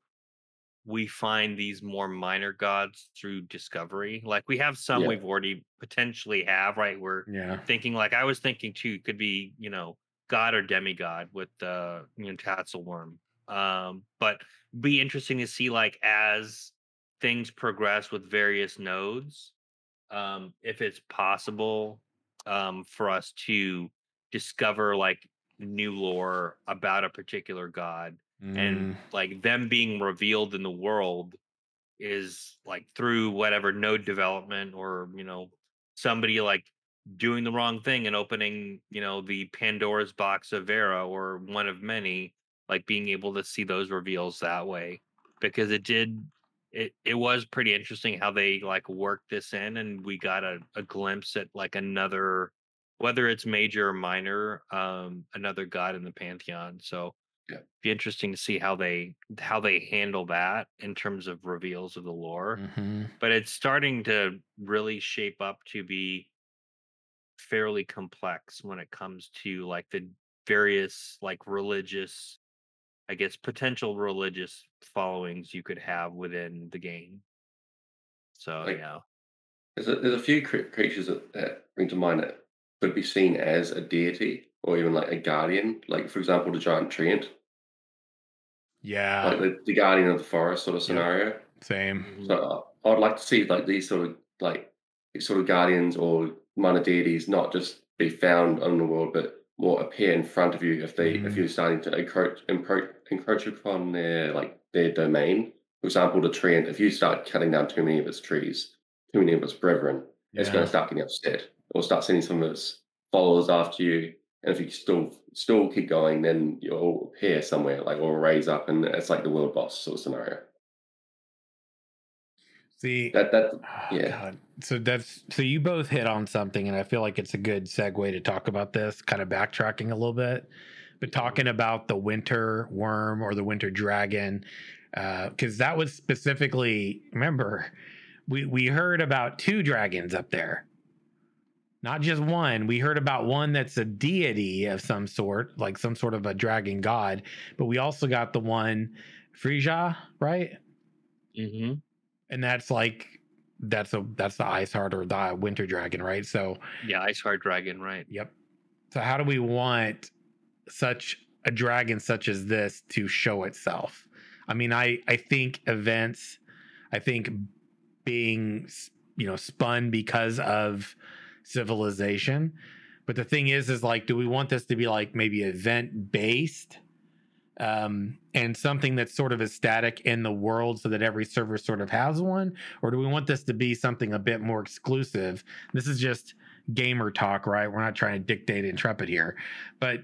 we find these more minor gods through discovery. Like we have some yeah. we've already potentially have, right? We're yeah. thinking like, I was thinking too, could be, you know, god or demigod with the, uh, you know, Tatzel worm. Um, but be interesting to see like, as things progress with various nodes, um, if it's possible um, for us to discover like new lore about a particular god, and like them being revealed in the world is like through whatever node development, or you know, somebody like doing the wrong thing and opening, you know, the Pandora's box of Vera, or one of many, like being able to see those reveals that way, because it did it it was pretty interesting how they like worked this in, and we got a, a glimpse at like another, whether it's major or minor, um another god in the pantheon. So Yeah. Be interesting to see how they how they handle that in terms of reveals of the lore. Mm-hmm. But it's starting to really shape up to be fairly complex when it comes to like the various like religious, I guess, potential religious followings you could have within the game. So like, you know, there's a, there's a few cr- creatures that, that bring to mind that could be seen as a deity or even like a guardian, like for example, the giant treant. Yeah, like the, the guardian of the forest sort of scenario. Yep. Same. So uh, I'd like to see like these sort of like these sort of guardians or minor deities not just be found on the world, but more appear in front of you if they mm. if you're starting to encroach encroach, encroach upon their like their domain. For example, the tree, and if you start cutting down too many of its trees, too many of its brethren, yeah. it's going to start getting upset or start sending some of its followers after you. And if you still still keep going, then you'll appear somewhere like or raise up, and it's like the world boss sort of scenario. See that that oh, yeah. God. So that's so you both hit on something, and I feel like it's a good segue to talk about this. Kind of backtracking a little bit, but talking about the winter worm or the winter dragon, because uh, that was specifically. Remember, we we heard about two dragons up there. Not just one. We heard about one that's a deity of some sort, like some sort of a dragon god. But we also got the one, Frisia, right? Mm-hmm. And that's like that's a that's the ice heart or the winter dragon, right? So yeah, ice heart dragon, right? Yep. So how do we want such a dragon such as this to show itself? I mean, I I think events, I think being you know spun because of civilization, but the thing is is like do we want this to be like maybe event based um and something that's sort of a static in the world so that every server sort of has one, or do we want this to be something a bit more exclusive? This is just gamer talk, right? We're not trying to dictate Intrepid here, but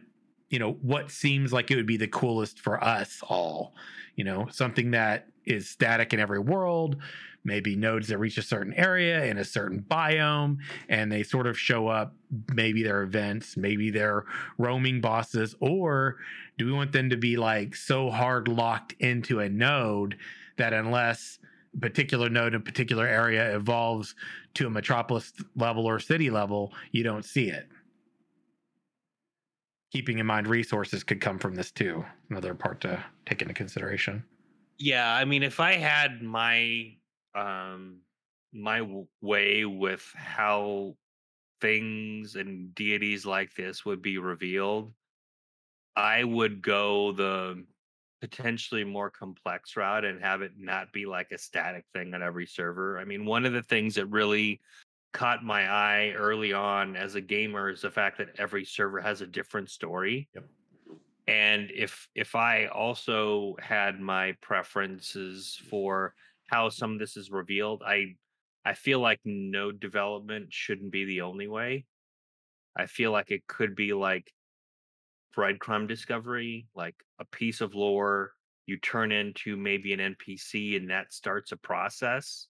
you know what seems like it would be the coolest for us all, you know something that is static in every world, maybe nodes that reach a certain area in a certain biome, and they sort of show up, maybe their events, maybe their roaming bosses, or do we want them to be like so hard locked into a node that unless a particular node in a particular area evolves to a metropolis level or city level, you don't see it? Keeping in mind resources could come from this too, another part to take into consideration. Yeah, I mean, if I had my um, my w- way with how things and deities like this would be revealed, I would go the potentially more complex route and have it not be like a static thing on every server. I mean, one of the things that really caught my eye early on as a gamer is the fact that every server has a different story. Yep. And if if I also had my preferences for how some of this is revealed, I I feel like node development shouldn't be the only way. I feel like it could be like breadcrumb discovery, like a piece of lore you turn into maybe an N P C, and that starts a process.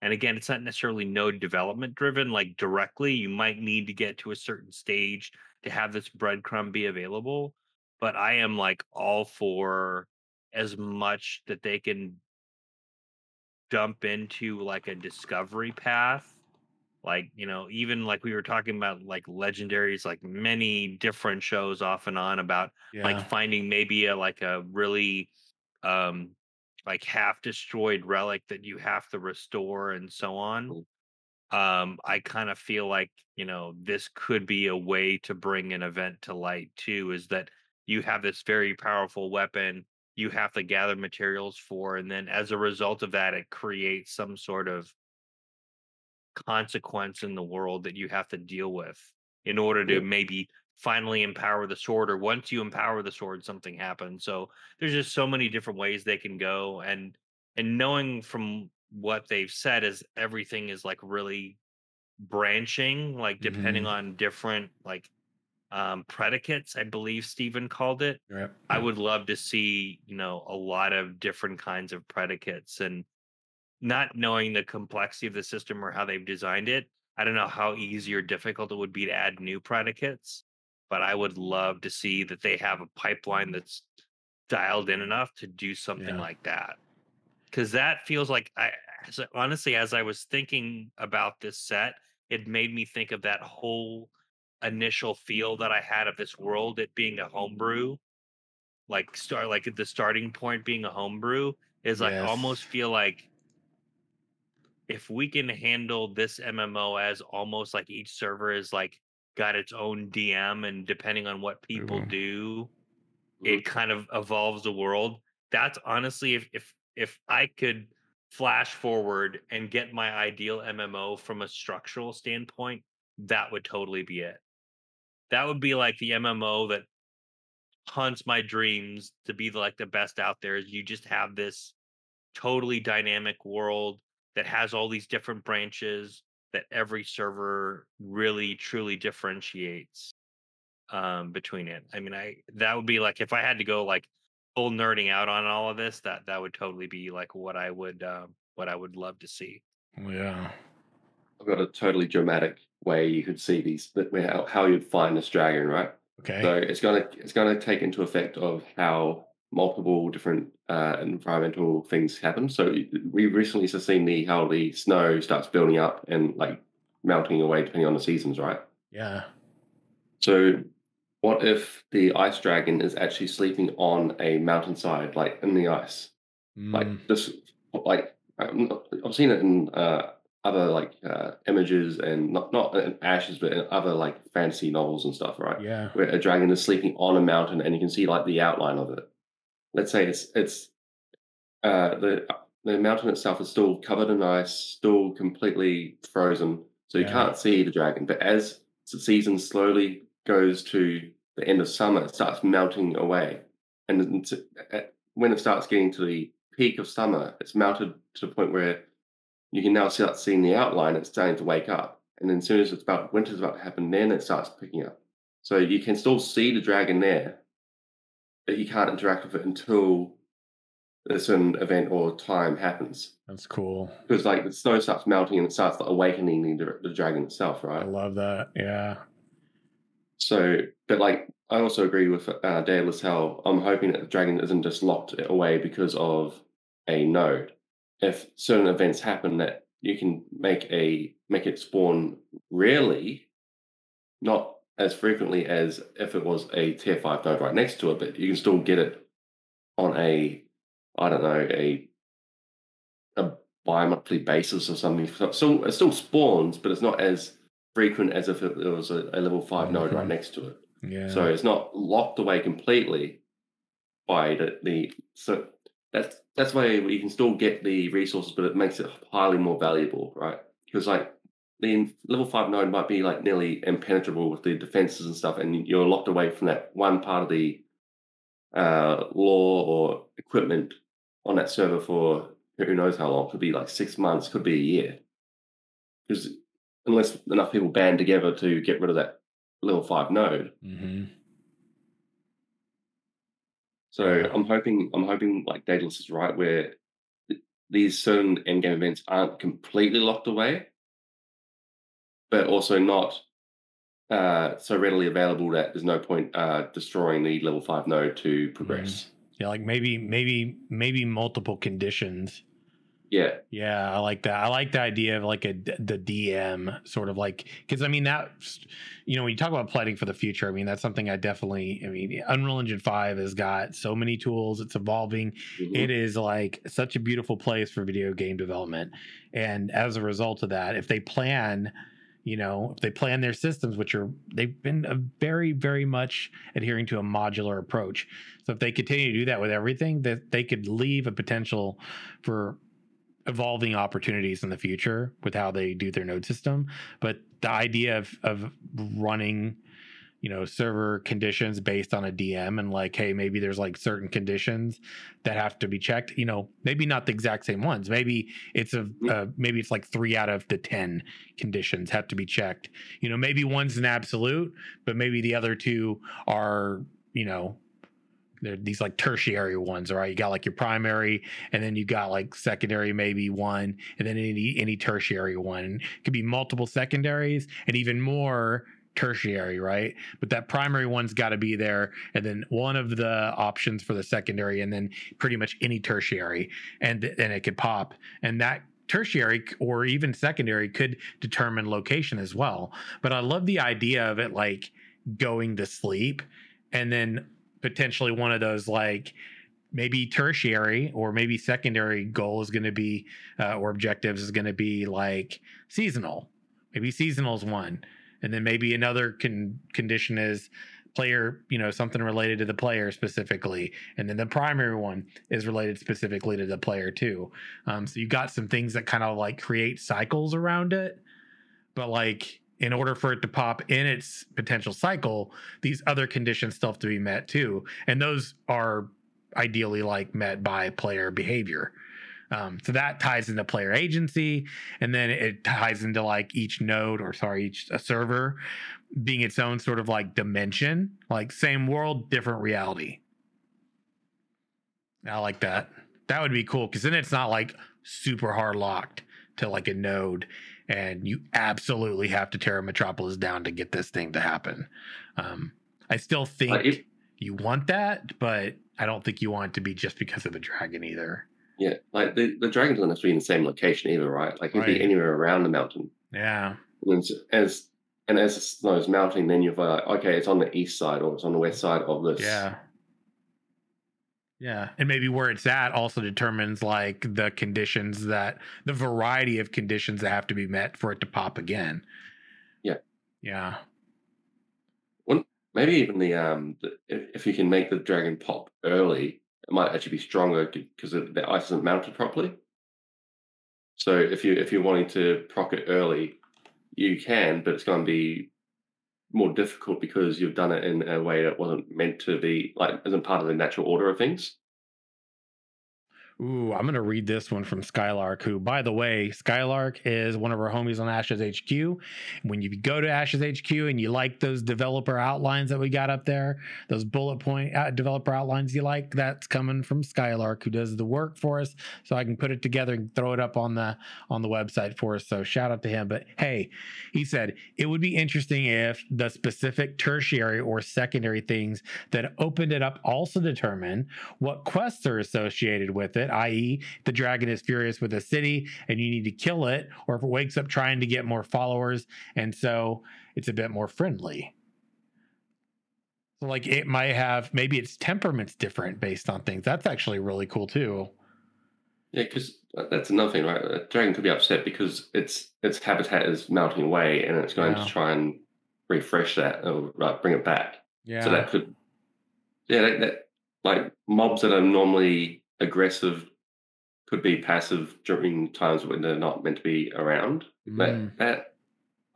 And again, it's not necessarily node development driven, like directly. You might need to get to a certain stage to have this breadcrumb be available. But I am like all for as much that they can dump into like a discovery path. Like, you know, even like we were talking about like legendaries, like many different shows off and on about yeah. like finding maybe a, like a really um, like half destroyed relic that you have to restore and so on. Um, I kind of feel like, you know, this could be a way to bring an event to light too, is that you have this very powerful weapon you have to gather materials for, and then as a result of that, it creates some sort of consequence in the world that you have to deal with in order to maybe finally empower the sword, or once you empower the sword, something happens. So there's just so many different ways they can go, and and knowing from what they've said is everything is like really branching, like depending mm-hmm. on different like Um, predicates, I believe Stephen called it. Yep, yep. I would love to see, you know, a lot of different kinds of predicates, and not knowing the complexity of the system or how they've designed it, I don't know how easy or difficult it would be to add new predicates, but I would love to see that they have a pipeline that's dialed in enough to do something yeah. like that. Because that feels like, I honestly, as I was thinking about this set, it made me think of that whole initial feel that I had of this world, it being a homebrew, like start like the starting point being a homebrew is like yes. almost feel like if we can handle this M M O as almost like each server is like got its own D M, and depending on what people mm-hmm. do, it kind of evolves the world. That's honestly, if if if I could flash forward and get my ideal M M O from a structural standpoint, that would totally be it. That would be like the M M O that hunts my dreams to be like the best out there. Is you just have this totally dynamic world that has all these different branches that every server really truly differentiates um, between it. I mean, I that would be like if I had to go like full nerding out on all of this, that that would totally be like what I would um, what I would love to see. Yeah. I've got a totally dramatic way you could see these, how, how you'd find this dragon, right? Okay. So it's gonna it's gonna take into effect of how multiple different uh, environmental things happen. So we recently just seen the how the snow starts building up and like melting away depending on the seasons, right? Yeah. So what if the ice dragon is actually sleeping on a mountainside, like in the ice? Mm. Like this, like I've seen it in uh, other like uh, images and not not in Ashes, but in other like fantasy novels and stuff, right? Yeah. Where a dragon is sleeping on a mountain and you can see like the outline of it. Let's say it's it's uh, the the mountain itself is still covered in ice, still completely frozen, so you yeah. can't see the dragon. But as the season slowly goes to the end of summer, it starts melting away, and when it starts getting to the peak of summer, it's melted to the point where you can now start seeing the outline. It's starting to wake up, and then as soon as it's about winter's about to happen, then it starts picking up. So you can still see the dragon there, but you can't interact with it until a certain event or time happens. That's cool. Because like the snow starts melting and it starts like, awakening the, the dragon itself, right? I love that. Yeah. So, but like, I also agree with uh, Daedalus how I'm hoping that the dragon isn't just locked away because of a node. If certain events happen, that you can make a make it spawn rarely, not as frequently as if it was a tier five node right next to it, but you can still get it on a, I don't know, a a bi-monthly basis or something. So it still spawns, but it's not as frequent as if it was a, a level five mm-hmm. node right next to it. Yeah. So it's not locked away completely by the, the so that's that's why you can still get the resources, but it makes it highly more valuable, right? Because like the level five node might be like nearly impenetrable with the defenses and stuff, and you're locked away from that one part of the uh, lore or equipment on that server for who knows how long. It could be like six months, could be a year. Because unless enough people band together to get rid of that level five node, mm-hmm. so I'm hoping I'm hoping like Daedalus is right where th- these certain endgame events aren't completely locked away, but also not uh, so readily available that there's no point uh, destroying the level five node to progress. Mm. Yeah, like maybe, maybe, maybe multiple conditions. Yeah, yeah, I like that. I like the idea of like a the D M sort of like, because I mean that, you know, when you talk about planning for the future, I mean that's something I definitely. I mean, Unreal Engine five has got so many tools. It's evolving. Mm-hmm. It is like such a beautiful place for video game development, and as a result of that, if they plan. You know, if they plan their systems, which are, they've been a very, very much adhering to a modular approach. So if they continue to do that with everything, that they could leave a potential for evolving opportunities in the future with how they do their node system. But the idea of of running, you know, server conditions based on a D M and like, hey, maybe there's like certain conditions that have to be checked, you know, maybe not the exact same ones. Maybe it's a, uh, maybe it's like three out of the ten conditions have to be checked. You know, maybe one's an absolute, but maybe the other two are, you know, they're these like tertiary ones, right? You got like your primary and then you got like secondary, maybe one, and then any, any tertiary one. It could be multiple secondaries and even more tertiary, right? But that primary one's got to be there, and then one of the options for the secondary, and then pretty much any tertiary, and and it could pop. And that tertiary or even secondary could determine location as well. But I love the idea of it like going to sleep, and then potentially one of those like maybe tertiary or maybe secondary goal is going to be uh, or objectives is going to be like seasonal. Maybe seasonal is one. And then maybe another con- condition is player, you know, something related to the player specifically. And then the primary one is related specifically to the player too. Um, so you got some things that kind of like create cycles around it. But like in order for it to pop in its potential cycle, these other conditions still have to be met too. And those are ideally like met by player behavior. Um, so that ties into player agency, and then it ties into like each node or sorry, each a server being its own sort of like dimension, like same world, different reality. I like that. That would be cool. Cause then it's not like super hard locked to like a node and you absolutely have to tear a metropolis down to get this thing to happen. Um, I still think uh, if- you want that, but I don't think you want it to be just because of a dragon either. Yeah, like the, the dragons don't have to be in the same location either, right? Like it'd right. be anywhere around the mountain. Yeah. And as and as the snow's melting, then you're like, okay, it's on the east side or it's on the west side of this. Yeah. Yeah, and maybe where it's at also determines like the conditions that the variety of conditions that have to be met for it to pop again. Yeah. Yeah. Well, maybe even the um, the, if you can make the dragon pop early. It might actually be stronger because the ice isn't mounted properly. So if you if you're wanting to proc it early, you can, but it's going to be more difficult because you've done it in a way that wasn't meant to be, like isn't part of the natural order of things. Ooh, I'm going to read this one from Skylark, who, by the way, Skylark is one of our homies on Ashes H Q. When you go to Ashes H Q and you like those developer outlines that we got up there, those bullet point uh, developer outlines you like, that's coming from Skylark, who does the work for us. So I can put it together and throw it up on the on the website for us. So shout out to him. But hey, he said, it would be interesting if the specific tertiary or secondary things that opened it up also determine what quests are associated with it. that is the dragon is furious with a city and you need to kill it, or if it wakes up trying to get more followers and so it's a bit more friendly. So like it might have, maybe its temperament's different based on things. That's actually really cool too. Yeah, because that's another thing, right? A dragon could be upset because its its habitat is melting away and it's going yeah. to try and refresh that or like bring it back. Yeah. So that could, yeah, that, that like mobs that are normally aggressive could be passive during times when they're not meant to be around. Mm. That, that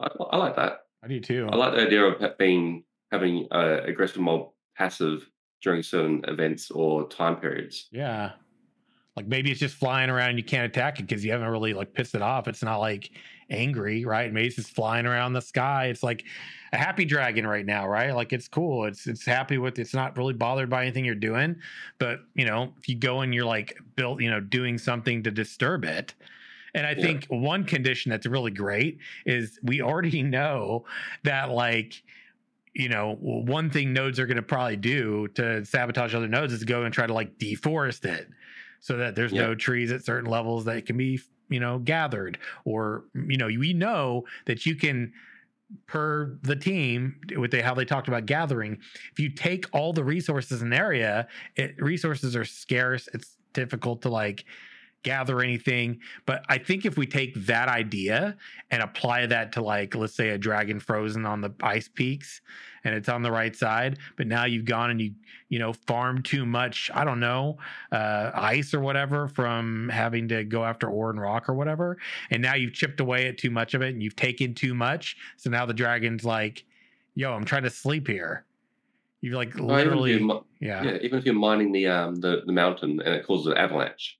I, I like that. I do too. I like the idea of being having uh, aggressive mob passive during certain events or time periods. Yeah, like maybe it's just flying around and you can't attack it because you haven't really like pissed it off. It's not like angry, right? Maybe it's just flying around the sky. It's like a happy dragon right now, right? Like it's cool. It's it's happy with, it's not really bothered by anything you're doing. But you know, if you go and you're like built, you know, doing something to disturb it. And I yeah. think one condition that's really great is we already know that like, you know, one thing nodes are going to probably do to sabotage other nodes is go and try to like deforest it so that there's yeah. no trees at certain levels that can be, you know, gathered. Or, you know, we know that you can, per the team with they, how they talked about gathering, if you take all the resources in an area, it, resources are scarce. It's difficult to like gather anything. But I think if we take that idea and apply that to like, let's say a dragon frozen on the ice peaks and it's on the right side, but now you've gone and you, you know, farmed too much, I don't know, uh, ice or whatever from having to go after ore and rock or whatever. And now you've chipped away at too much of it and you've taken too much. So now the dragon's like, yo, I'm trying to sleep here. You've like literally, even mi- yeah. yeah. Even if you're mining the, um, the, the mountain and it causes an avalanche.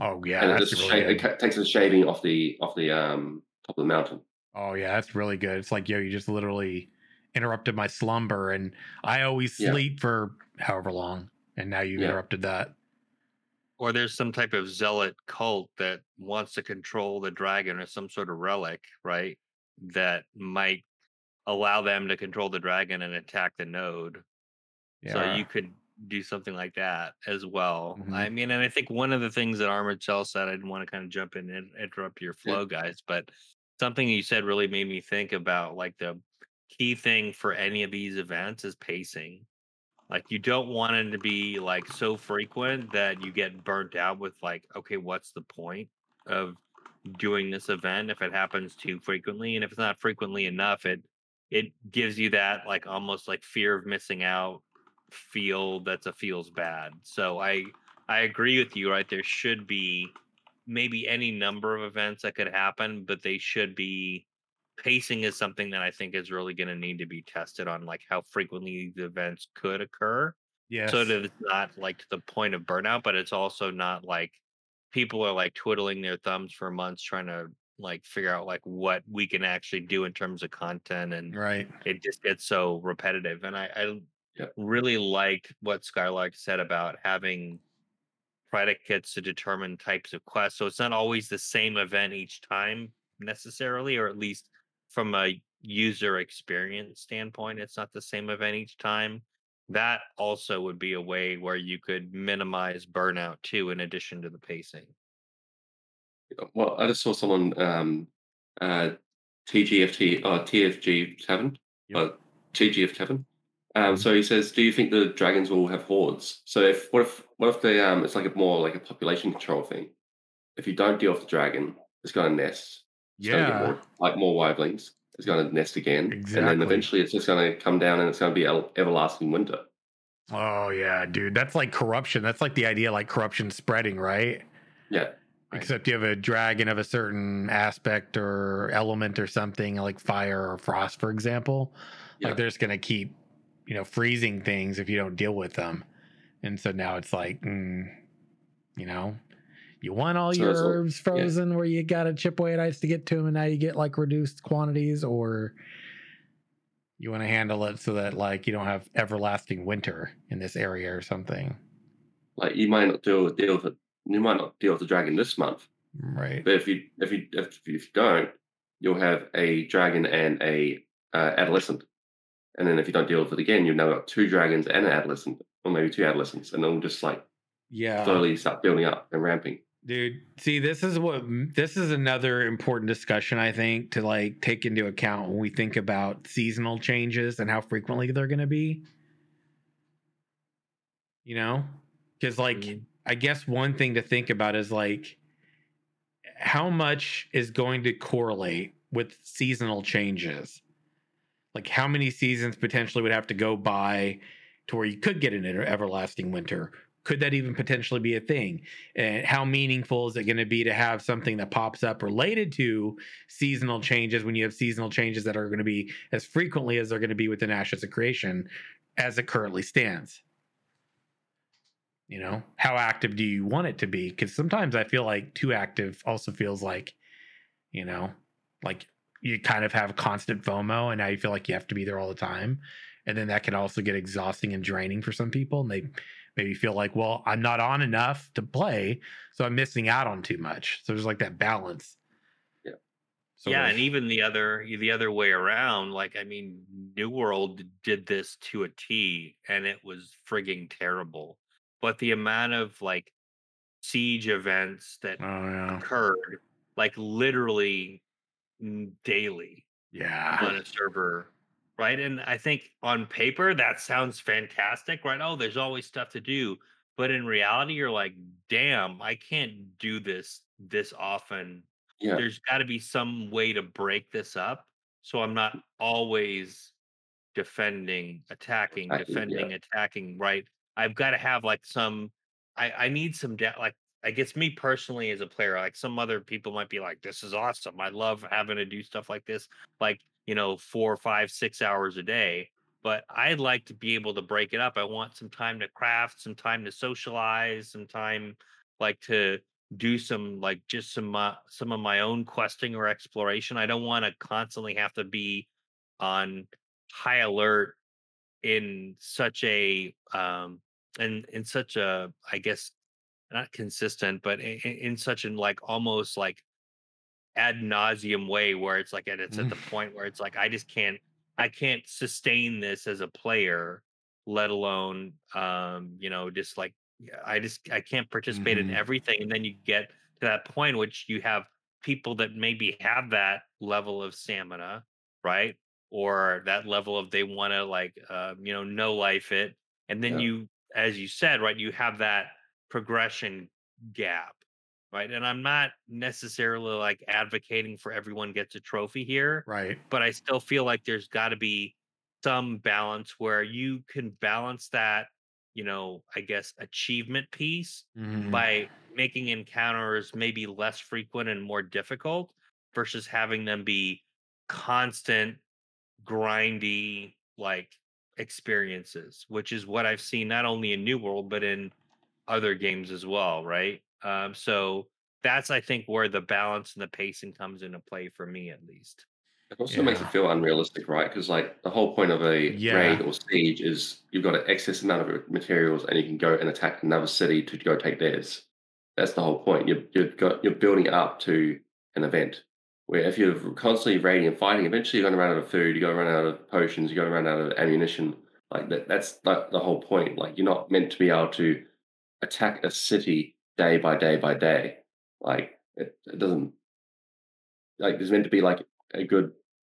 Oh yeah, and that's it, really sh- it takes a shaving off the off the um, top of the mountain. Oh yeah, that's really good. It's like, yo, you just literally interrupted my slumber, and I always sleep yeah. for however long, and now you yeah. interrupted that. Or there's some type of zealot cult that wants to control the dragon or some sort of relic, right? That might allow them to control the dragon and attack the node. Yeah. So you could do something like that as well. Mm-hmm. I mean, and I think one of the things that Armored Shell said, I didn't want to kind of jump in and interrupt your flow, yeah. guys, but something you said really made me think about, like, the key thing for any of these events is pacing. Like, you don't want it to be, like, so frequent that you get burnt out with, like, okay, what's the point of doing this event if it happens too frequently? And if it's not frequently enough, it it gives you that, like, almost like fear of missing out feel that's a feels bad. So I I agree with you, right? There should be maybe any number of events that could happen, but they should be, pacing is something that I think is really going to need to be tested on, like how frequently the events could occur. Yes. So that it's not like to the point of burnout, but it's also not like people are like twiddling their thumbs for months trying to like figure out like what we can actually do in terms of content. And right. it just gets so repetitive. And I, I yep. really liked what Skylark said about having predicates to determine types of quests. So it's not always the same event each time necessarily, or at least from a user experience standpoint, it's not the same event each time. That also would be a way where you could minimize burnout too, in addition to the pacing. Well, I just saw someone um, uh, T G F T or T F G Tavern, yep. or T G F Tavern. Um, mm-hmm. So he says, "Do you think the dragons will have hordes? So if what if what if they um, it's like a more like a population control thing. If you don't deal with the dragon, it's going to nest." It's yeah, going to get more, like more wyverns. It's going to nest again, exactly. and then eventually it's just going to come down, and it's going to be el- everlasting winter. Oh yeah, dude, that's like corruption. That's like the idea, like corruption spreading, right? Yeah. Except you have a dragon of a certain aspect or element or something, like fire or frost, for example. Yeah. Like they're just going to keep, you know, freezing things if you don't deal with them, and so now it's like, mm, you know. You want all so your herbs frozen yeah. where you got to chip away at ice to get to them, and now you get like reduced quantities, or you want to handle it so that like you don't have everlasting winter in this area or something. Like you might not deal with, deal with it. You might not deal with the dragon this month, right? But if you if you if, if you don't, you'll have a dragon and a uh, adolescent, and then if you don't deal with it again, you've now got two dragons and an adolescent, or maybe two adolescents, and they'll just like yeah slowly start building up and ramping. Dude, see, this is what this is another important discussion, I think, to like take into account when we think about seasonal changes and how frequently they're going to be. You know, because like mm-hmm. I guess one thing to think about is like how much is going to correlate with seasonal changes. Like how many seasons potentially would have to go by to where you could get an everlasting winter. Could that even potentially be a thing? And how meaningful is it going to be to have something that pops up related to seasonal changes when you have seasonal changes that are going to be as frequently as they're going to be within Ashes of Creation as it currently stands? You know, how active do you want it to be? Because sometimes I feel like too active also feels like, you know, like you kind of have constant FOMO and now you feel like you have to be there all the time. And then that can also get exhausting and draining for some people. And they maybe feel like, well, I'm not on enough to play, so I'm missing out on too much. So there's like that balance. Yeah. So yeah, there's... and even the other the other way around. Like, I mean, New World did this to a T, and it was frigging terrible. But the amount of like siege events that oh, yeah. occurred, like literally daily, yeah, on a server. Right. And I think on paper, that sounds fantastic, right? Oh, there's always stuff to do. But in reality, you're like, damn, I can't do this this often. Yeah. There's got to be some way to break this up, so I'm not always defending, attacking, attacking defending, yeah. attacking, right? I've got to have like some, I, I need some, da- like, I guess me personally as a player, like some other people might be like, this is awesome. I love having to do stuff like this. Like, you know, four, five, six hours a day, but I'd like to be able to break it up. I want some time to craft, some time to socialize, some time like to do some, like just some, uh, some of my own questing or exploration. I don't want to constantly have to be on high alert in such a, um, and in such a, I guess, not consistent, but in, in such an like, almost like, ad nauseum way where it's like, and it's at the point where it's like, I just can't, I can't sustain this as a player, let alone, um, you know, just like, I just, I can't participate mm-hmm. in everything. And then you get to that point, which you have people that maybe have that level of stamina, right? Or that level of, they want to like, uh, you know, no life it. And then yeah. you, as you said, right, you have that progression gap, right? And I'm not necessarily like advocating for everyone gets a trophy here, right? But I still feel like there's got to be some balance where you can balance that, you know, I guess achievement piece mm-hmm. by making encounters maybe less frequent and more difficult versus having them be constant, grindy, like experiences, which is what I've seen not only in New World, but in other games as well, right? Um, so that's, I think, where the balance and the pacing comes into play for me, at least. It also yeah. makes it feel unrealistic, right? Because like the whole point of a yeah. raid or siege is you've got an excess amount of materials, and you can go and attack another city to go take theirs. That's the whole point. You're you've got you're building up to an event where if you're constantly raiding and fighting, eventually you're going to run out of food, you're going to run out of potions, you're going to run out of ammunition. Like that, that's like the whole point. Like you're not meant to be able to attack a city day by day by day. Like it, it doesn't. Like there's meant to be like a good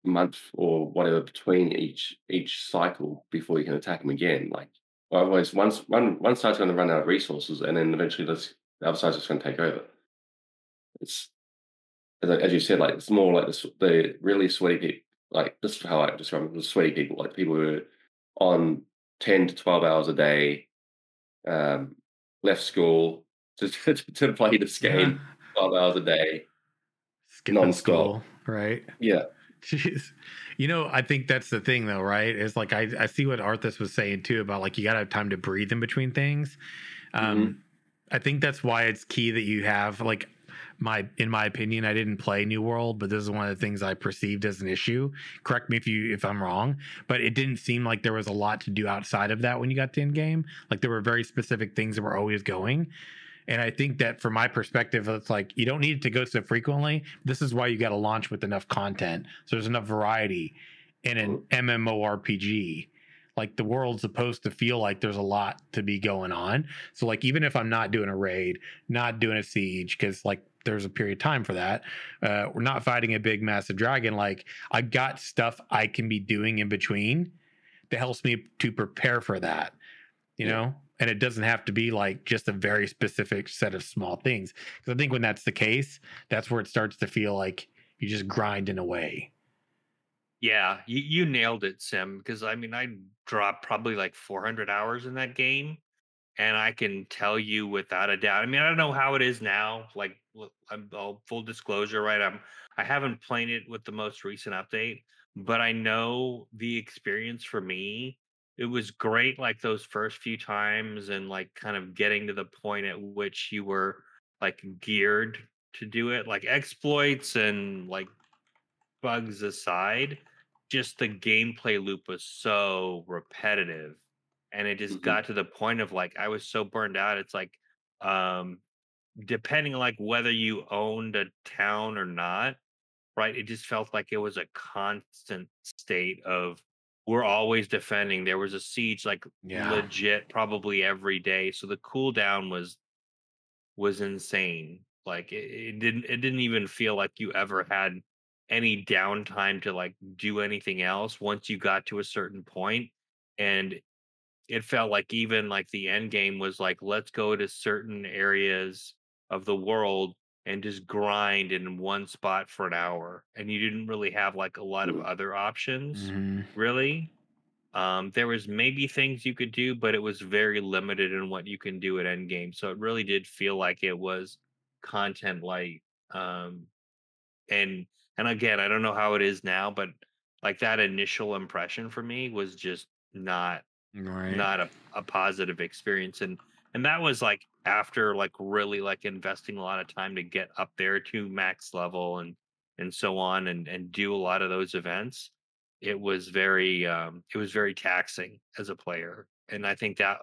month or whatever between each each cycle before you can attack them again. Like otherwise, once one one side's going to run out of resources, and then eventually this, the other side's just going to take over. It's as you said, like it's more like the, the really sweaty people. Like this is how I describe it, the sweaty people, like people who are on ten to twelve hours a day, um, left school to to, to play this game yeah. twelve hours a day, Skip non-stop. Right. Yeah. Jeez. You know, I think that's the thing though, right? It's like I, I see what Arthas was saying too about like you gotta have time to breathe in between things. Um mm-hmm. I think that's why it's key that you have like my in my opinion, I didn't play New World, but this is one of the things I perceived as an issue. Correct me if you if I'm wrong, but it didn't seem like there was a lot to do outside of that when you got to end game. Like there were very specific things that were always going. And I think that from my perspective, it's like you don't need it to go so frequently. This is why you got to launch with enough content. So there's enough variety in an MMORPG. Like the world's supposed to feel like there's a lot to be going on. So like even if I'm not doing a raid, not doing a siege, because like there's a period of time for that, uh, we're not fighting a big massive dragon. Like I got stuff I can be doing in between that helps me to prepare for that, you yeah. know? And it doesn't have to be like just a very specific set of small things. Because I think when that's the case, that's where it starts to feel like you're just grinding away. Yeah, you, you nailed it, Sim. Because I mean, I dropped probably like four hundred hours in that game. And I can tell you without a doubt. I mean, I don't know how it is now. Like, I'm I'll, full disclosure, right? I'm, I haven't played it with the most recent update. But I know the experience for me, it was great, like those first few times and like kind of getting to the point at which you were like geared to do it, like exploits and like bugs aside, just the gameplay loop was so repetitive. And it just mm-hmm. got to the point of like, I was so burned out. It's like, um, depending like whether you owned a town or not, right? It just felt like it was a constant state of, we're always defending. There was a siege like yeah. legit probably every day. So the cooldown was was insane. Like it, it didn't it didn't even feel like you ever had any downtime to like do anything else once you got to a certain point. And it felt like even like the end game was like, let's go to certain areas of the world and just grind in one spot for an hour. And you didn't really have like a lot of other options, mm-hmm. really. Um, there was maybe things you could do, but it was very limited in what you can do at endgame. So it really did feel like it was content light. Um, and and again, I don't know how it is now, but like that initial impression for me was just not right. not a, a positive experience. And and that was like, after like really like investing a lot of time to get up there to max level and and so on and and do a lot of those events, it was very um it was very taxing as a player. And I think that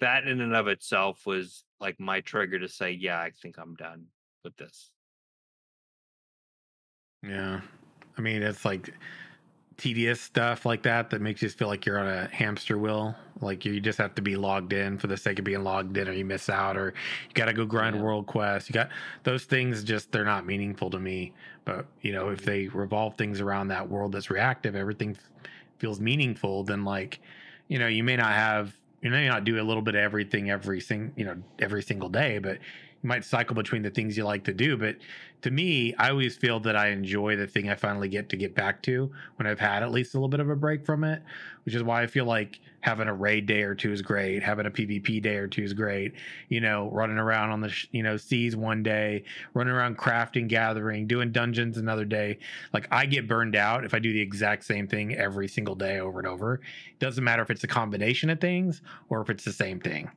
that in and of itself was like my trigger to say, yeah, I think I'm done with this. Yeah, I mean, it's like tedious stuff like that that makes you feel like you're on a hamster wheel, like you just have to be logged in for the sake of being logged in, or you miss out, or you got to go grind yeah. world quests. You got those things, just they're not meaningful to me. But you know, if they revolve things around that world that's reactive, everything feels meaningful. Then like, you know, you may not have, you may not do a little bit of everything every sing, you know, every single day, but you might cycle between the things you like to do. But to me, I always feel that I enjoy the thing I finally get to get back to when I've had at least a little bit of a break from it, which is why I feel like having a raid day or two is great. Having a PvP day or two is great. You know, running around on the, you know, seas one day, running around crafting, gathering, doing dungeons another day. Like, I get burned out if I do the exact same thing every single day over and over. It doesn't matter if it's a combination of things or if it's the same thing.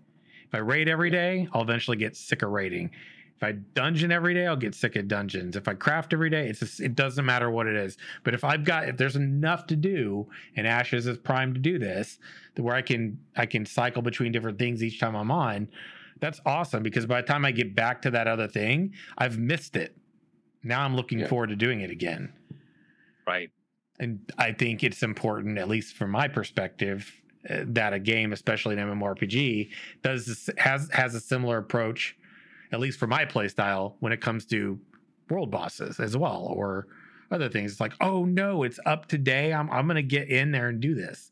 If I raid every day, I'll eventually get sick of raiding. If I dungeon every day, I'll get sick of dungeons. If I craft every day, it's just, it doesn't matter what it is. But if I've got, if there's enough to do, and Ashes is primed to do this, where I can I can cycle between different things each time I'm on, that's awesome. Because by the time I get back to that other thing, I've missed it. Now I'm looking yeah. forward to doing it again. Right. And I think it's important, at least from my perspective, that a game, especially an MMORPG, does has has a similar approach, at least for my playstyle, when it comes to world bosses as well, or other things. It's like, oh no, it's up today. I'm I'm gonna get in there and do this.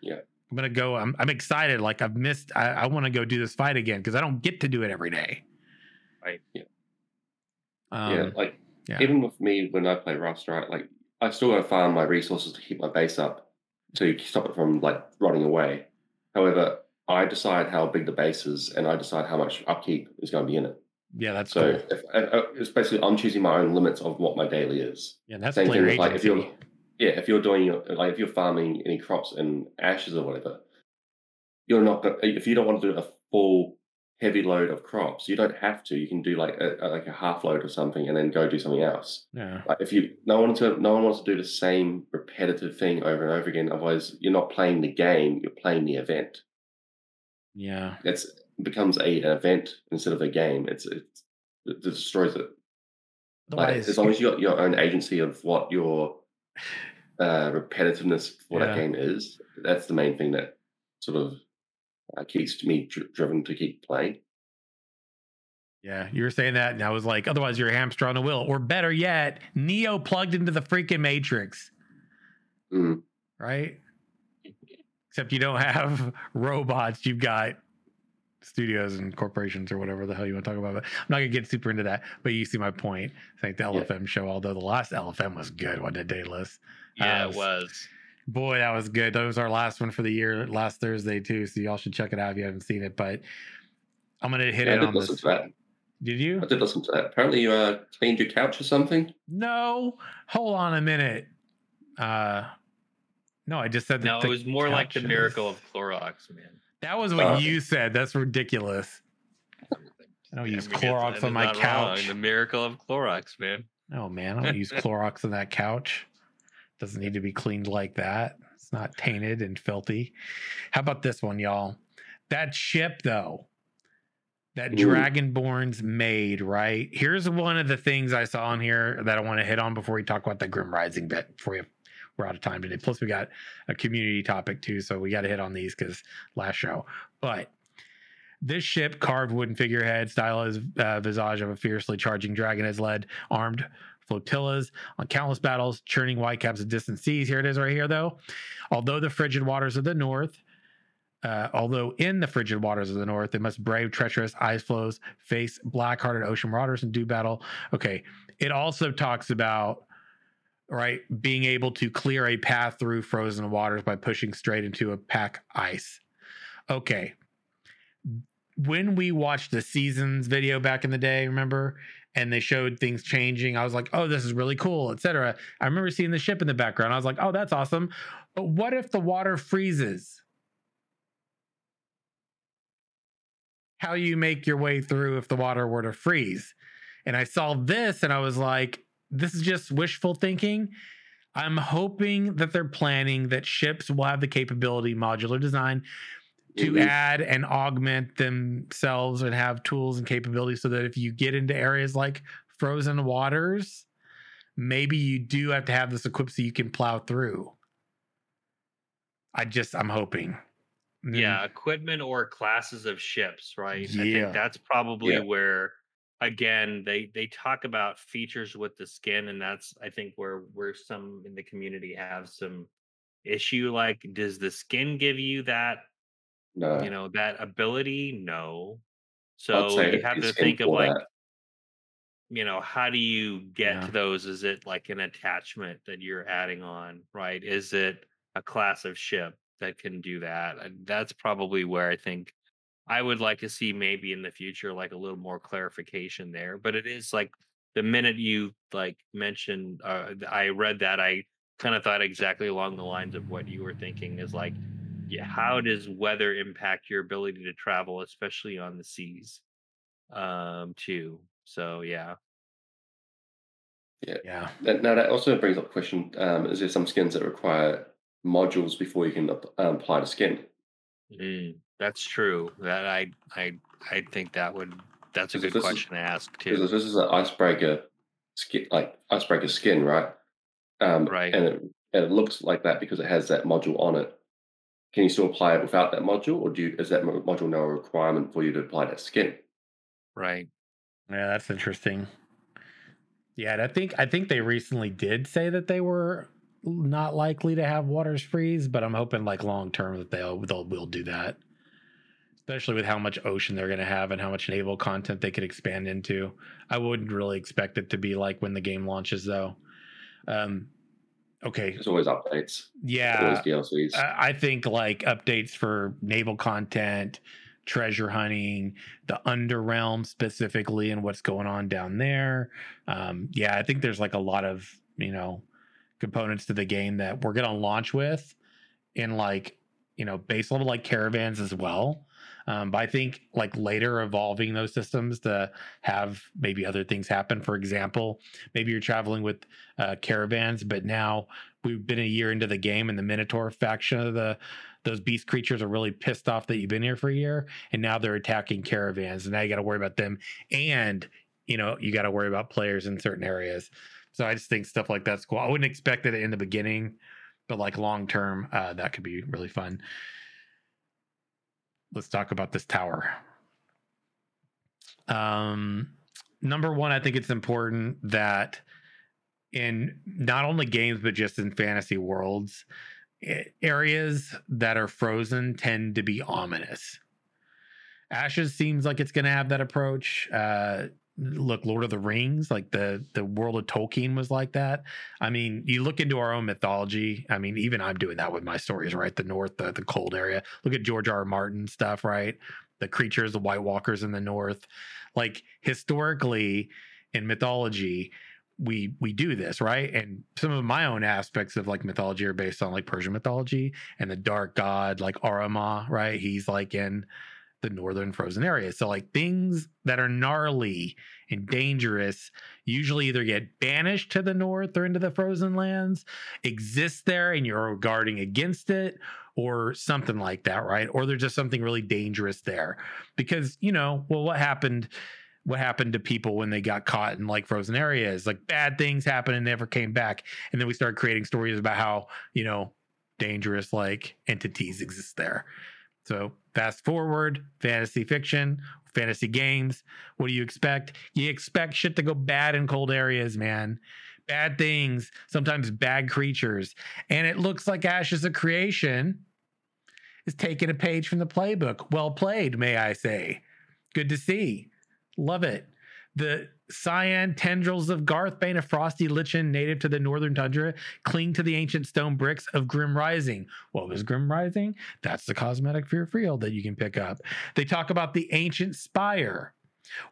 Yeah, I'm gonna go. I'm I'm excited. Like I've missed. I, I want to go do this fight again because I don't get to do it every day. Right. Yeah. Um, yeah. Like yeah. even with me when I play Rust, right? Like I still gotta farm my resources to keep my base up, to stop it from like rotting away. However, I decide how big the base is and I decide how much upkeep is going to be in it. Yeah, that's so cool. If, if, it's basically I'm choosing my own limits of what my daily is. Yeah, that's same thing. Like if you're, yeah, if you're doing like if you're farming any crops and ashes or whatever, you're not gonna, if you don't want to do a full heavy load of crops, you don't have to. You can do like a, like a half load or something, and then go do something else. Yeah. Like if you no one to no one wants to do the same repetitive thing over and over again. Otherwise, you're not playing the game; you're playing the event. Yeah, it's it becomes a an event instead of a game. It's it's it destroys it. Like, as long as you got your own agency of what your uh, repetitiveness for yeah. that game is, that's the main thing that sort of. Uh, keeps me dri- driven to keep playing. Yeah, you were saying that, and I was like, otherwise you're a hamster on a wheel, or better yet, Neo plugged into the freaking Matrix. Mm. Right? Except you don't have robots, you've got studios and corporations or whatever the hell you want to talk about. But I'm not going to get super into that, but you see my point. I think the L F M yeah. show, although the last L F M was good, wasn't it, Daedalus? Yeah, uh, it was. It was. Boy, that was good. That was our last one for the year, last Thursday too. So y'all should check it out if you haven't seen it. But I'm gonna hit yeah, it I did on listen this. To that. Did you? I did listen to that. Apparently, you uh, cleaned your couch or something. No, hold on a minute. Uh, no, I just said that. No, the it was more like the miracle of Clorox, man. That was what uh, you said. That's ridiculous. I don't use Clorox on my couch. Wrong. The miracle of Clorox, man. Oh man, I don't use Clorox on that couch. Doesn't need to be cleaned like that. It's not tainted and filthy. How about this one, y'all? That ship, though, that Ooh. Dragonborn's made, right? Here's one of the things I saw in here that I want to hit on before we talk about the Grim Rising bit, before we, we're out of time today. Plus, we got a community topic, too, so we got to hit on these because last show. But this ship, carved wooden figurehead, stylized uh, visage of a fiercely charging dragon, has led armed flotillas on countless battles, churning whitecaps of distant seas. Here it is right here, though. Although the frigid waters of the north, uh, although in the frigid waters of the north, they must brave treacherous ice flows, face black-hearted ocean marauders, and do battle. Okay, it also talks about, right, being able to clear a path through frozen waters by pushing straight into a pack ice. Okay. When we watched the seasons video back in the day, remember? And they showed things changing. I was like, oh, this is really cool, et cetera. I remember seeing the ship in the background. I was like, oh, that's awesome. But what if the water freezes? How you make your way through if the water were to freeze? And I saw this and I was like, this is just wishful thinking. I'm hoping that they're planning that ships will have the capability, modular design, to add and augment themselves and have tools and capabilities so that if you get into areas like frozen waters, maybe you do have to have this equipped so you can plow through. I just, I'm hoping. Yeah, equipment or classes of ships, right? Yeah. I think that's probably yeah. where, again, they, they talk about features with the skin, and that's, I think, where where some in the community have some issue. Like, does the skin give you that, no. you know, that ability? No. So you have to think of, like, that. you know, how do you get yeah. to those? Is it like an attachment that you're adding on, right? Is it a class of ship that can do that? And that's probably where I think I would like to see maybe in the future, like a little more clarification there. But it is like the minute you like mentioned, uh, I read that, I kind of thought exactly along the lines of what you were thinking is like, yeah, how does weather impact your ability to travel, especially on the seas um, too? So, yeah. Yeah. yeah. That, now that also brings up a question. Um, is there some skins that require modules before you can um, apply to skin? Mm, that's true. That I I I think that would that's a good question is, to ask too. This is an icebreaker skin, like icebreaker skin, right? Um, right. And it, and it looks like that because it has that module on it. Can you still apply it without that module, or do you, is that module now a requirement for you to apply that skin? Right. Yeah, that's interesting. Yeah, and I think I think they recently did say that they were not likely to have waters freeze, but I'm hoping like long term that they'll they'll will do that, especially with how much ocean they're going to have and how much naval content they could expand into. I wouldn't really expect it to be like when the game launches, though. Um, okay, there's always updates. Yeah, always D L Cs. I, I think like updates for naval content, treasure hunting, the Underrealm specifically, and what's going on down there. Um, yeah, I think there's like a lot of you know. components to the game that we're gonna launch with in like you know base level, like caravans as well, um but I think like later evolving those systems to have maybe other things happen. For example, maybe you're traveling with uh caravans, but now we've been a year into the game and the Minotaur faction of the those beast creatures are really pissed off that you've been here for a year, and now they're attacking caravans, and now you got to worry about them, and you know you got to worry about players in certain areas. So I just think stuff like that's cool. I wouldn't expect it in the beginning, but like long term, uh, that could be really fun. Let's talk about this tower. Um, number one, I think it's important that in not only games, but just in fantasy worlds, it, areas that are frozen tend to be ominous. Ashes seems like it's going to have that approach. Uh, Look, Lord of the Rings, like the the world of Tolkien was like that. I mean, you look into our own mythology. I mean, even I'm doing that with my stories, right? The North, the, the cold area. Look at George R. R. Martin stuff, right? The creatures, the White Walkers in the North. Like historically in mythology, we we do this, right? And some of my own aspects of like mythology are based on like Persian mythology and the dark god, like Arama, right? He's like in the northern frozen area. So like things that are gnarly and dangerous usually either get banished to the north or into the frozen lands, exist there and you're guarding against it or something like that, right? Or there's just something really dangerous there because, you know, well, what happened, what happened to people when they got caught in like frozen areas? Like bad things happened and never came back. And then we started creating stories about how, you know, dangerous like entities exist there. So fast forward, fantasy fiction, fantasy games. What do you expect? You expect shit to go bad in cold areas, man. Bad things, sometimes bad creatures. And it looks like Ashes of Creation is taking a page from the playbook. Well played, may I say. Good to see. Love it. The cyan tendrils of Garthbane, a frosty lichen native to the northern tundra, cling to the ancient stone bricks of Grim Rising. What was Grim Rising? That's the cosmetic fear field that you can pick up. They talk about the ancient spire.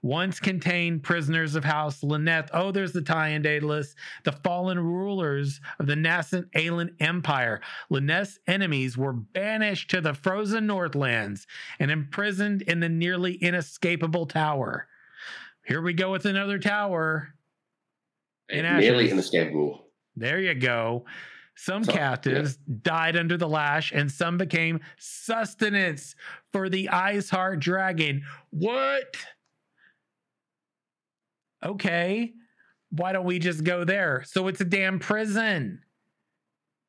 Once contained prisoners of House Lyneth. Oh, there's the tie-in, Daedalus. The fallen rulers of the nascent Aelin Empire. Lyneth's enemies were banished to the frozen Northlands and imprisoned in the nearly inescapable tower. Here we go with another tower. In nearly inescapable. There you go. Some so, captives yeah. died under the lash, and some became sustenance for the Iceheart dragon. What? Okay. why don't we just go there? So it's a damn prison.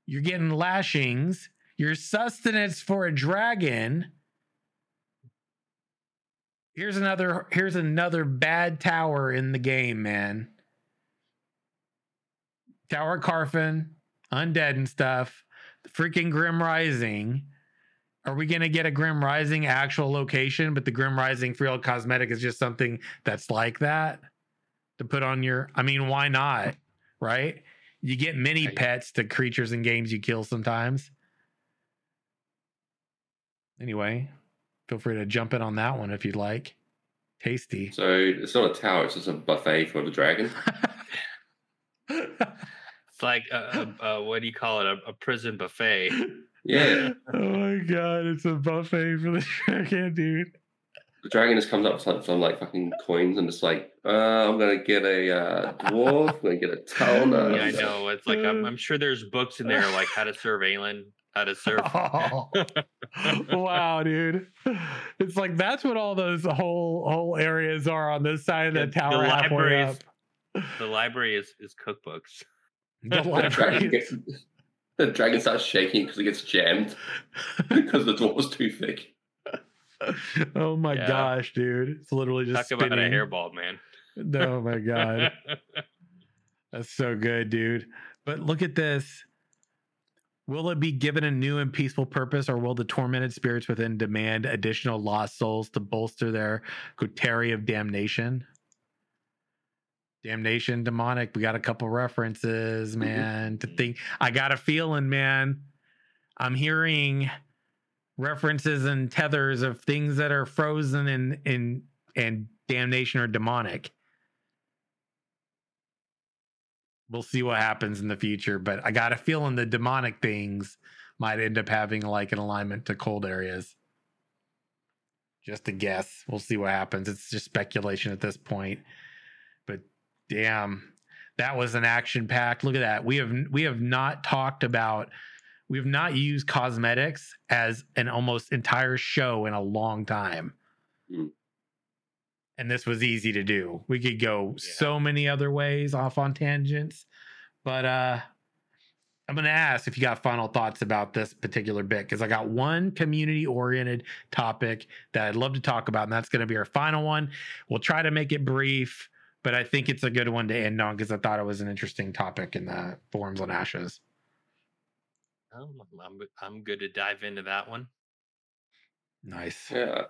You're getting lashings. Your sustenance for a dragon. Here's another, here's another bad tower in the game, man. Tower of Karfan, undead and stuff. Freaking Grim Rising. Are we going to get a Grim Rising actual location, but the Grim Rising Freehold cosmetic is just something that's like that to put on your, I mean, why not? Right? You get mini pets to creatures in games you kill sometimes. Anyway, feel free to jump in on that one if you'd like. Tasty. So it's not a tower, it's just a buffet for the dragon. It's like a, a, a, what do you call it? A, a prison buffet. Yeah. Oh my god, it's a buffet for the dragon, dude. The dragon just comes up with some, some like fucking coins and it's like, uh, I'm gonna get a uh, dwarf, I'm gonna get a town. Uh, yeah, I know. It's like I'm, I'm sure there's books in there like how to serve Aelin, how to serve. Oh. Wow, dude. It's like that's what all those whole whole areas are on this side of the, the tower. The library is the library is, is cookbooks. The library. Gets, the dragon starts shaking because it gets jammed because the dwarf was too thick. Oh my yeah. gosh, dude! It's literally just talk spinning. About a hairball, man. Oh my god, that's so good, dude. But look at this. Will it be given a new and peaceful purpose, or will the tormented spirits within demand additional lost souls to bolster their coterie of damnation? Damnation, demonic. We got a couple references, man. Mm-hmm. To think, I got a feeling, man. I'm hearing references and tethers of things that are frozen in in and damnation or demonic. We'll see what happens in the future, but I got a feeling the demonic things might end up having like an alignment to cold areas. Just a guess. We'll see what happens. It's just speculation at this point. But damn, that was an action pack. Look at that. We have we have not talked about We've not used cosmetics as an almost entire show in a long time. Mm. And this was easy to do. We could go yeah. so many other ways off on tangents. But uh, I'm going to ask if you got final thoughts about this particular bit, because I got one community-oriented topic that I'd love to talk about, and that's going to be our final one. We'll try to make it brief, but I think it's a good one to end on because I thought it was an interesting topic in the forums on Ashes. I'm, I'm I'm good to dive into that one. Nice. Yeah,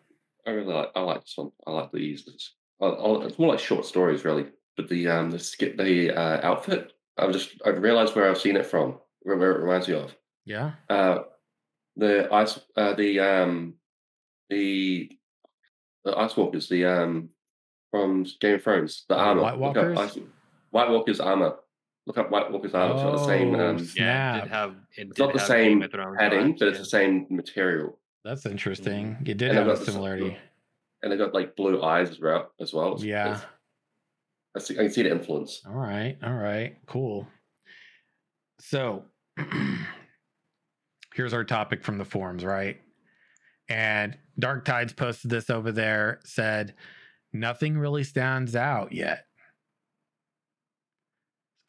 I really like. I like this one. I like these. It's, it's more like short stories, really. But the um the skip the uh, outfit. I've just I realized where I've seen it from. Where it reminds me of. Yeah. Uh, the ice. Uh, the um the the ice walkers. The um from Game of Thrones. The armor. White walkers. Ice, White walkers armor. Look up White Walker's armor. It's not the same. Um, yeah, it did have, it it's not the same padding, but yeah. it's the same material. That's interesting. It did and have a similarity. The, and they got like blue eyes as well. As well. It's, yeah. It's, I can see the influence. All right. All right. Cool. So here's our topic from the forums, right? And Dark Tides posted this over there, said, nothing really stands out yet.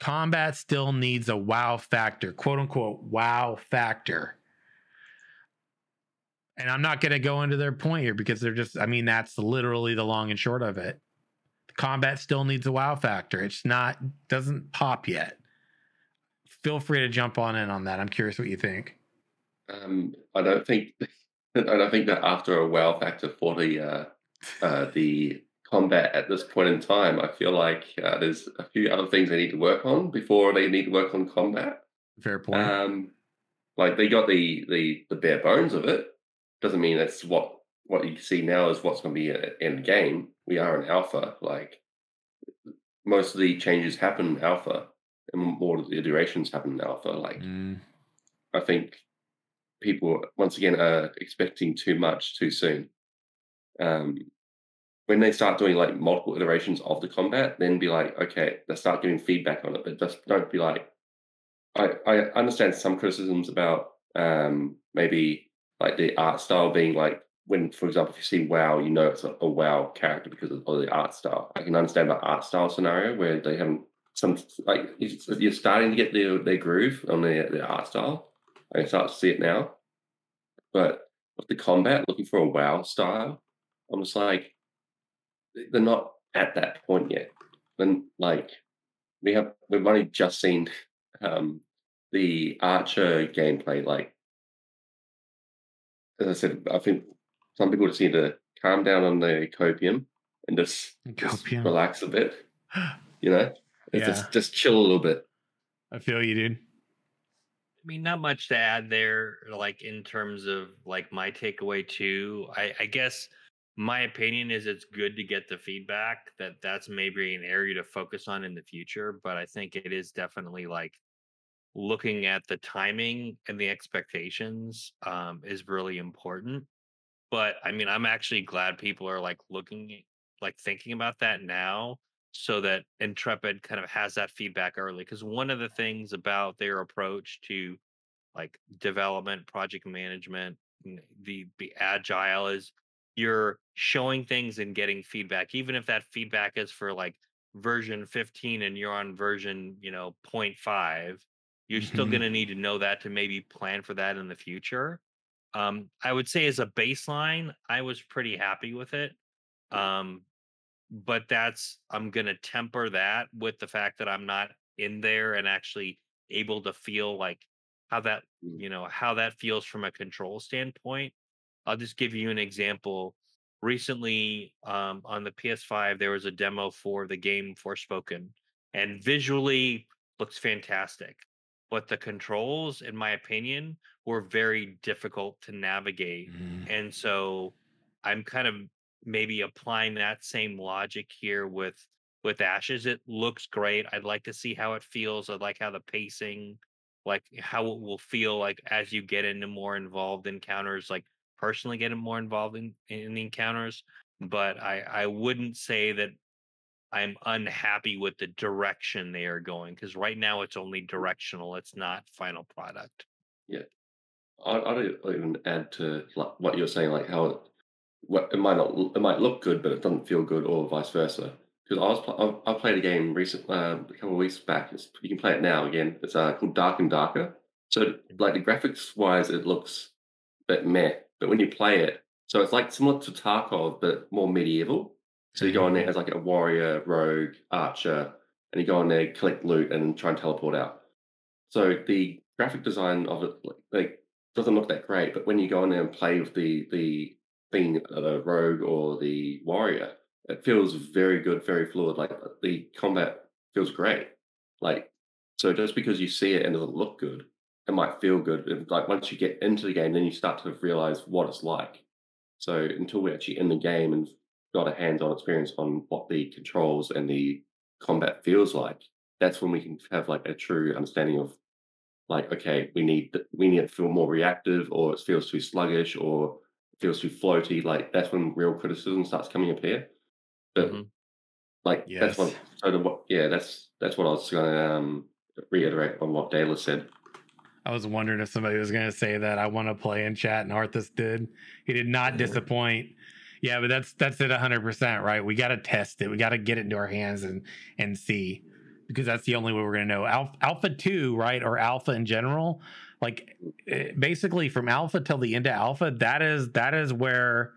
Combat still needs a wow factor, quote unquote, wow factor. And I'm not going to go into their point here because they're just, I mean, that's literally the long and short of it. The combat still needs a wow factor. It's not, doesn't pop yet. Feel free to jump on in on that. I'm curious what you think. Um, I don't think, I don't think that after a wow factor for the, uh, uh, the, combat at this point in time, I feel like uh, there's a few other things they need to work on before they need to work on combat. Fair point. Um, like they got the, the the bare bones of it. Doesn't mean that's what what you see now is what's going to be an end game. We are in alpha. Like most of the changes happen in alpha, and more of the iterations happen in alpha. Like mm. I think people once again are expecting too much too soon. Um. When they start doing like multiple iterations of the combat, then be like, okay, they start giving feedback on it, but just don't be like, I, I understand some criticisms about um, maybe like the art style being like, when, for example, if you see WoW, you know it's a, a WoW character because of the art style. I can understand the art style scenario where they haven't some like you're starting to get their, their groove on their, their art style. I can start to see it now. But with the combat, looking for a WoW style, I'm just like, they're not at that point yet. Then like we have we've only just seen um, the Archer gameplay. Like as I said, I think some people just need to calm down on the copium and just, just relax a bit. You know? Yeah. Just just chill a little bit. I feel you, dude. I mean, not much to add there, like in terms of like my takeaway too. I, I guess my opinion is it's good to get the feedback that that's maybe an area to focus on in the future, but I think it is definitely like looking at the timing and the expectations um, is really important. But I mean, I'm actually glad people are like looking, like thinking about that now, so that Intrepid kind of has that feedback early. Because one of the things about their approach to like development, project management, the, the agile is you're showing things and getting feedback, even if that feedback is for like version fifteen and you're on version, you know, zero point five, you're still going to need to know that to maybe plan for that in the future. Um, I would say as a baseline, I was pretty happy with it. Um, But that's, I'm going to temper that with the fact that I'm not in there and actually able to feel like how that, you know, how that feels from a control standpoint. I'll just give you an example. Recently um, on the P S five, there was a demo for the game Forspoken, and visually looks fantastic. But the controls, in my opinion, were very difficult to navigate. Mm. And so I'm kind of maybe applying that same logic here with with Ashes. It looks great. I'd like to see how it feels. I'd like how the pacing, like how it will feel like as you get into more involved encounters, like personally getting more involved in, in the encounters. But I, I wouldn't say that I'm unhappy with the direction they are going, because right now it's only directional. It's not final product. Yeah. I, I don't even add to like what you're saying, like how it Well, it might not. It might look good, but it doesn't feel good, or vice versa. Because I was, I played a game recent uh, a couple of weeks back. It's, you can play it now again. It's uh, called Dark and Darker. So, like the graphics wise, it looks a bit meh. But when you play it, so it's like similar to Tarkov, but more medieval. So you go in there as like a warrior, rogue, archer, and you go in there, collect loot, and try and teleport out. So the graphic design of it like, like doesn't look that great. But when you go in there and play with the the being the rogue or the warrior, it feels very good, very fluid. Like the combat feels great. Like, so just because you see it and it doesn't look good, it might feel good. It, like once you get into the game, then you start to realize what it's like. So until we're actually in the game and got a hands-on experience on what the controls and the combat feels like, that's when we can have like a true understanding of like, okay, we need, we need to feel more reactive, or it feels too sluggish, or feels too floaty. Like that's when real criticism starts coming up here. But mm-hmm. like yes. that's what so the, yeah that's that's what I was going to um reiterate on what Daedalus said. I was wondering if somebody was going to say that. I want to play in chat, and Arthas did. He did not disappoint. Yeah, but that's that's it one hundred percent, right? We got to test it. We got to get it into our hands and and see, because that's the only way we're going to know. Alpha, Alpha two, right, or Alpha in general. Like basically from alpha till the end of alpha, that is that is where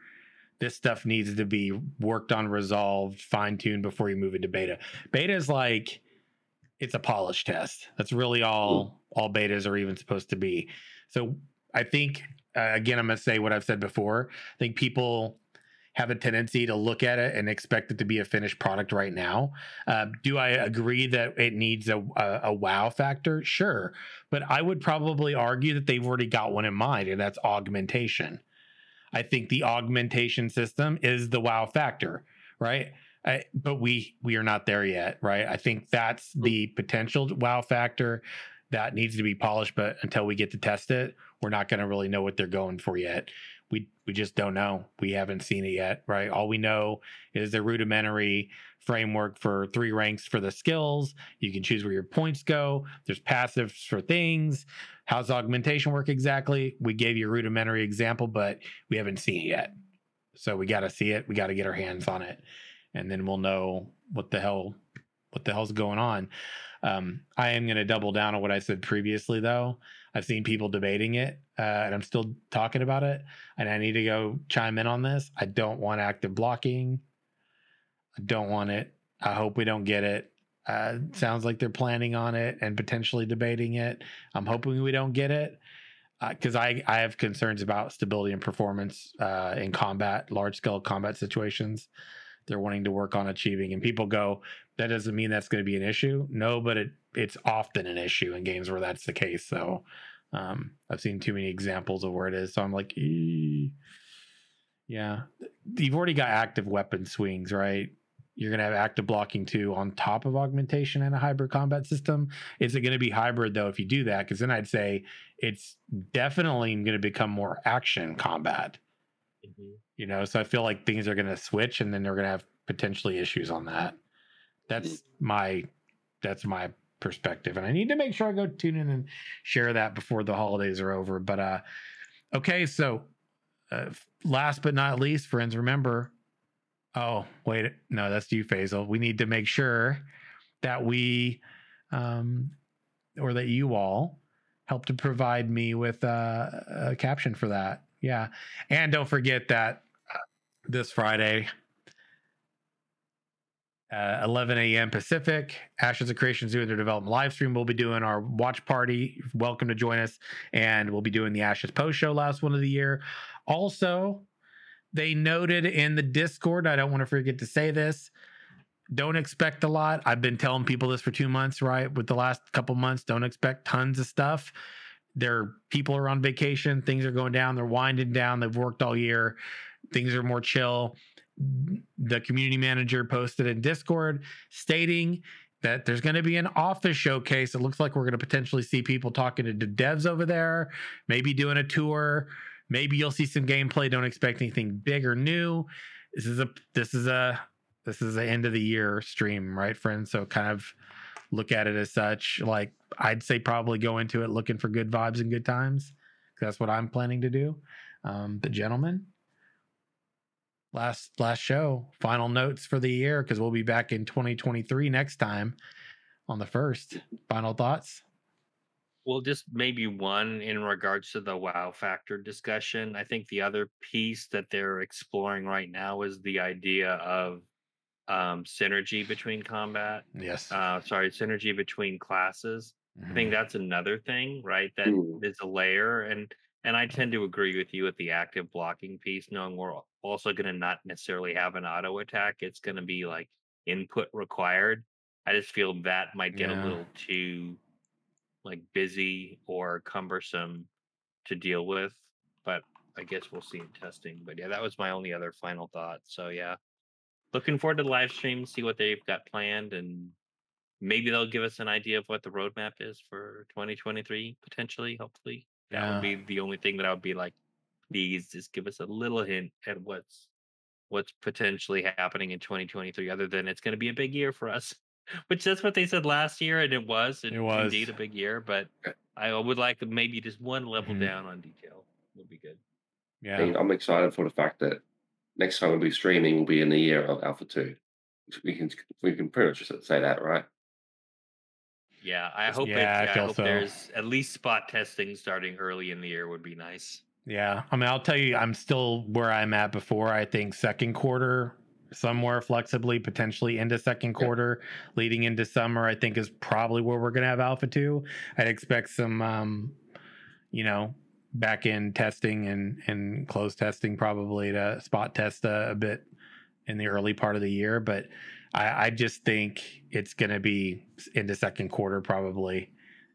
this stuff needs to be worked on, resolved, fine-tuned before you move into beta. Beta is like, it's a polish test. That's really all all betas are even supposed to be. So I think, uh, again, I'm going to say what I've said before. I think people have a tendency to look at it and expect it to be a finished product right now. Uh, do I agree that it needs a, a, a wow factor? Sure. But I would probably argue that they've already got one in mind, and that's augmentation. I think the augmentation system is the wow factor, right? I, but we we are not there yet, right? I think that's the potential wow factor that needs to be polished, but until we get to test it, we're not going to really know what they're going for yet. We we just don't know. We haven't seen it yet, right? All we know is the rudimentary framework for three ranks for the skills. You can choose where your points go. There's passives for things. How's augmentation work exactly? We gave you a rudimentary example, but we haven't seen it yet. So we got to see it. We got to get our hands on it. And then we'll know what the hell what the hell's going on? Um, I am going to double down on what I said previously, though. I've seen people debating it, uh, and I'm still talking about it. And I need to go chime in on this. I don't want active blocking. I don't want it. I hope we don't get it. Uh, sounds like they're planning on it and potentially debating it. I'm hoping we don't get it, because uh, I, I have concerns about stability and performance uh, in combat, large-scale combat situations. They're wanting to work on achieving, and people go, that doesn't mean that's going to be an issue. No, but it it's often an issue in games where that's the case. So um, I've seen too many examples of where it is. So I'm like, ee. yeah, you've already got active weapon swings, right? You're going to have active blocking too on top of augmentation and a hybrid combat system. Is it going to be hybrid though if you do that? Because then I'd say it's definitely going to become more action combat. Mm-hmm. You know, so I feel like things are going to switch, and then they're going to have potentially issues on that. That's my that's my perspective, and I need to make sure I go tune in and share that before the holidays are over. But uh, okay, so uh, last but not least, friends, remember. Oh wait, no, that's you, Faisal. We need to make sure that we, um, or that you all, help to provide me with uh, a caption for that. Yeah. And don't forget that this Friday, uh, eleven a.m. Pacific, Ashes of Creation doing their development live stream. We'll be doing our watch party. Welcome to join us. And we'll be doing the Ashes post show, last one of the year. Also, they noted in the Discord, I don't want to forget to say this, don't expect a lot. I've been telling people this for two months, right? With the last couple months, don't expect tons of stuff. Their people are on vacation. Things are going down. They're winding down. They've worked all year. Things are more chill. The community manager posted in Discord stating that there's going to be an office showcase. It looks like we're going to potentially see people talking to devs over there, maybe doing a tour. Maybe you'll see some gameplay. Don't expect anything big or new. This is a, this is a, this is the end of the year stream, right, friends? So kind of look at it as such. Like, I'd say probably go into it looking for good vibes and good times. That's what I'm planning to do. Um, but gentlemen, last last show, final notes for the year, because we'll be back in twenty twenty-three next time on the first. Final thoughts? Well, just maybe one in regards to the wow factor discussion. I think the other piece that they're exploring right now is the idea of um synergy between combat yes uh sorry synergy between classes. Mm-hmm. I think that's another thing, right? That Ooh. Is a layer, and and I tend to agree with you with the active blocking piece, knowing we're also going to not necessarily have an auto attack. It's going to be like input required. I just feel that might get yeah. a little too like busy or cumbersome to deal with, but I guess we'll see in testing. But yeah, that was my only other final thought. So yeah, looking forward to the live stream, see what they've got planned, and maybe they'll give us an idea of what the roadmap is for twenty twenty-three, potentially, hopefully. That yeah. would be the only thing that I would be like, please just give us a little hint at what's what's potentially happening in twenty twenty-three, other than it's going to be a big year for us, which that's what they said last year, and it was, it, it was indeed a big year, but I would like maybe just one level mm-hmm. down on detail would be good. Yeah. I mean, I'm excited for the fact that next time we'll be streaming will be in the year of Alpha Two. We can we can pretty much say that, right? Yeah, I hope. Yeah, it, I, I hope so. There's at least spot testing starting early in the year would be nice. Yeah, I mean, I'll tell you, I'm still where I'm at before. I think second quarter, somewhere flexibly, potentially into second quarter, yeah. leading into summer, I think is probably where we're going to have Alpha Two. I'd expect some, um, you know. back in testing and, and close testing, probably to spot test a, a bit in the early part of the year. But I, I just think it's going to be into second quarter, probably.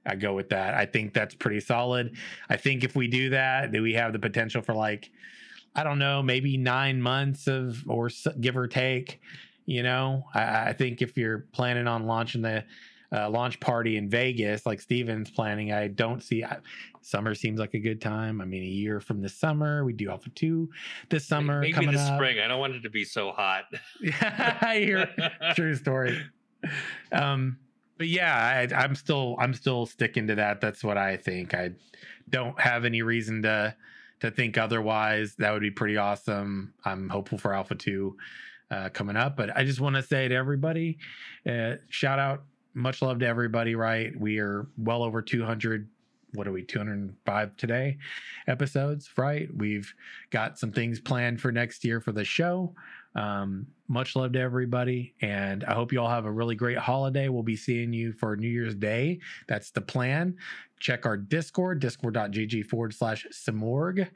I go with that. I think that's pretty solid. I think if we do that, then we have the potential for like, I don't know, maybe nine months of, or give or take, you know, I, I think if you're planning on launching the Uh, launch party in Vegas, like Steven's planning. I don't see I, summer seems like a good time. I mean, a year from this summer, we do Alpha Two this summer. Maybe coming this up. Spring. I don't want it to be so hot. Yeah, true story. Um, but yeah, I, I'm still I'm still sticking to that. That's what I think. I don't have any reason to to think otherwise. That would be pretty awesome. I'm hopeful for Alpha Two. uh, coming up. But I just want to say to everybody, uh, shout out, much love to everybody, right? We are well over two hundred, what are we, two hundred five today episodes, right? We've got some things planned for next year for the show. Um, much love to everybody, and I hope you all have a really great holiday. We'll be seeing you for New Year's Day. That's the plan. Check our Discord, discord.gg forward slash Samorg.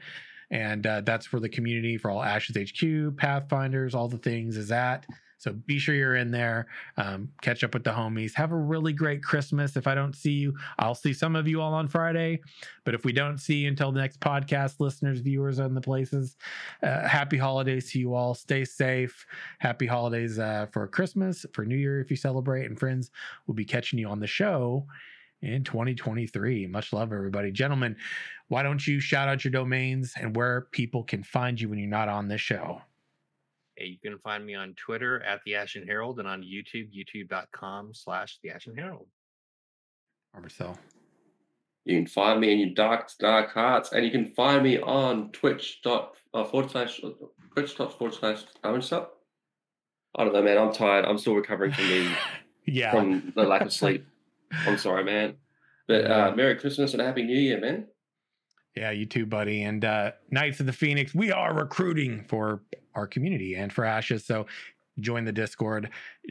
And uh, that's where the community for all Ashes H Q, Pathfinders, all the things is at. So be sure you're in there. Um, catch up with the homies. Have a really great Christmas. If I don't see you, I'll see some of you all on Friday. But if we don't see you until the next podcast, listeners, viewers, and the places, uh, happy holidays to you all. Stay safe. Happy holidays uh, for Christmas, for New Year if you celebrate. And friends, we'll be catching you on the show in twenty twenty-three. Much love, everybody. Gentlemen, why don't you shout out your domains and where people can find you when you're not on this show? Hey, you can find me on Twitter at The Ashen Herald and on YouTube, youtube.com slash The Ashen Herald. Marcel. You can find me in your dark, dark hearts, and you can find me on Twitch dot uh, forward slash Twitch dot forward slash Marcel. I don't know, man. I'm tired. I'm still recovering from the yeah from the lack of sleep. I'm sorry, man. But uh, Merry Christmas and a Happy New Year, man. Yeah, you too, buddy. And uh, Knights of the Phoenix, we are recruiting for our community and for Ashes. So join the Discord,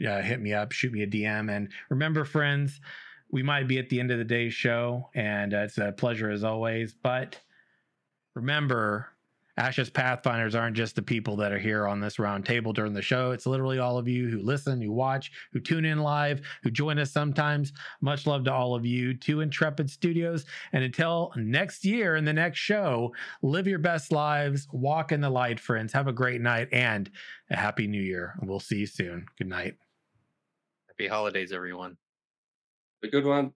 uh, hit me up, shoot me a D M. And remember, friends, we might be at the end of the day's show, and uh, it's a pleasure as always. But remember, Ashes Pathfinders aren't just the people that are here on this round table during the show. It's literally all of you who listen, who watch, who tune in live, who join us sometimes. Much love to all of you, to Intrepid Studios. And until next year in the next show, live your best lives, walk in the light, friends. Have a great night and a happy new year. We'll see you soon. Good night. Happy holidays, everyone. A good one.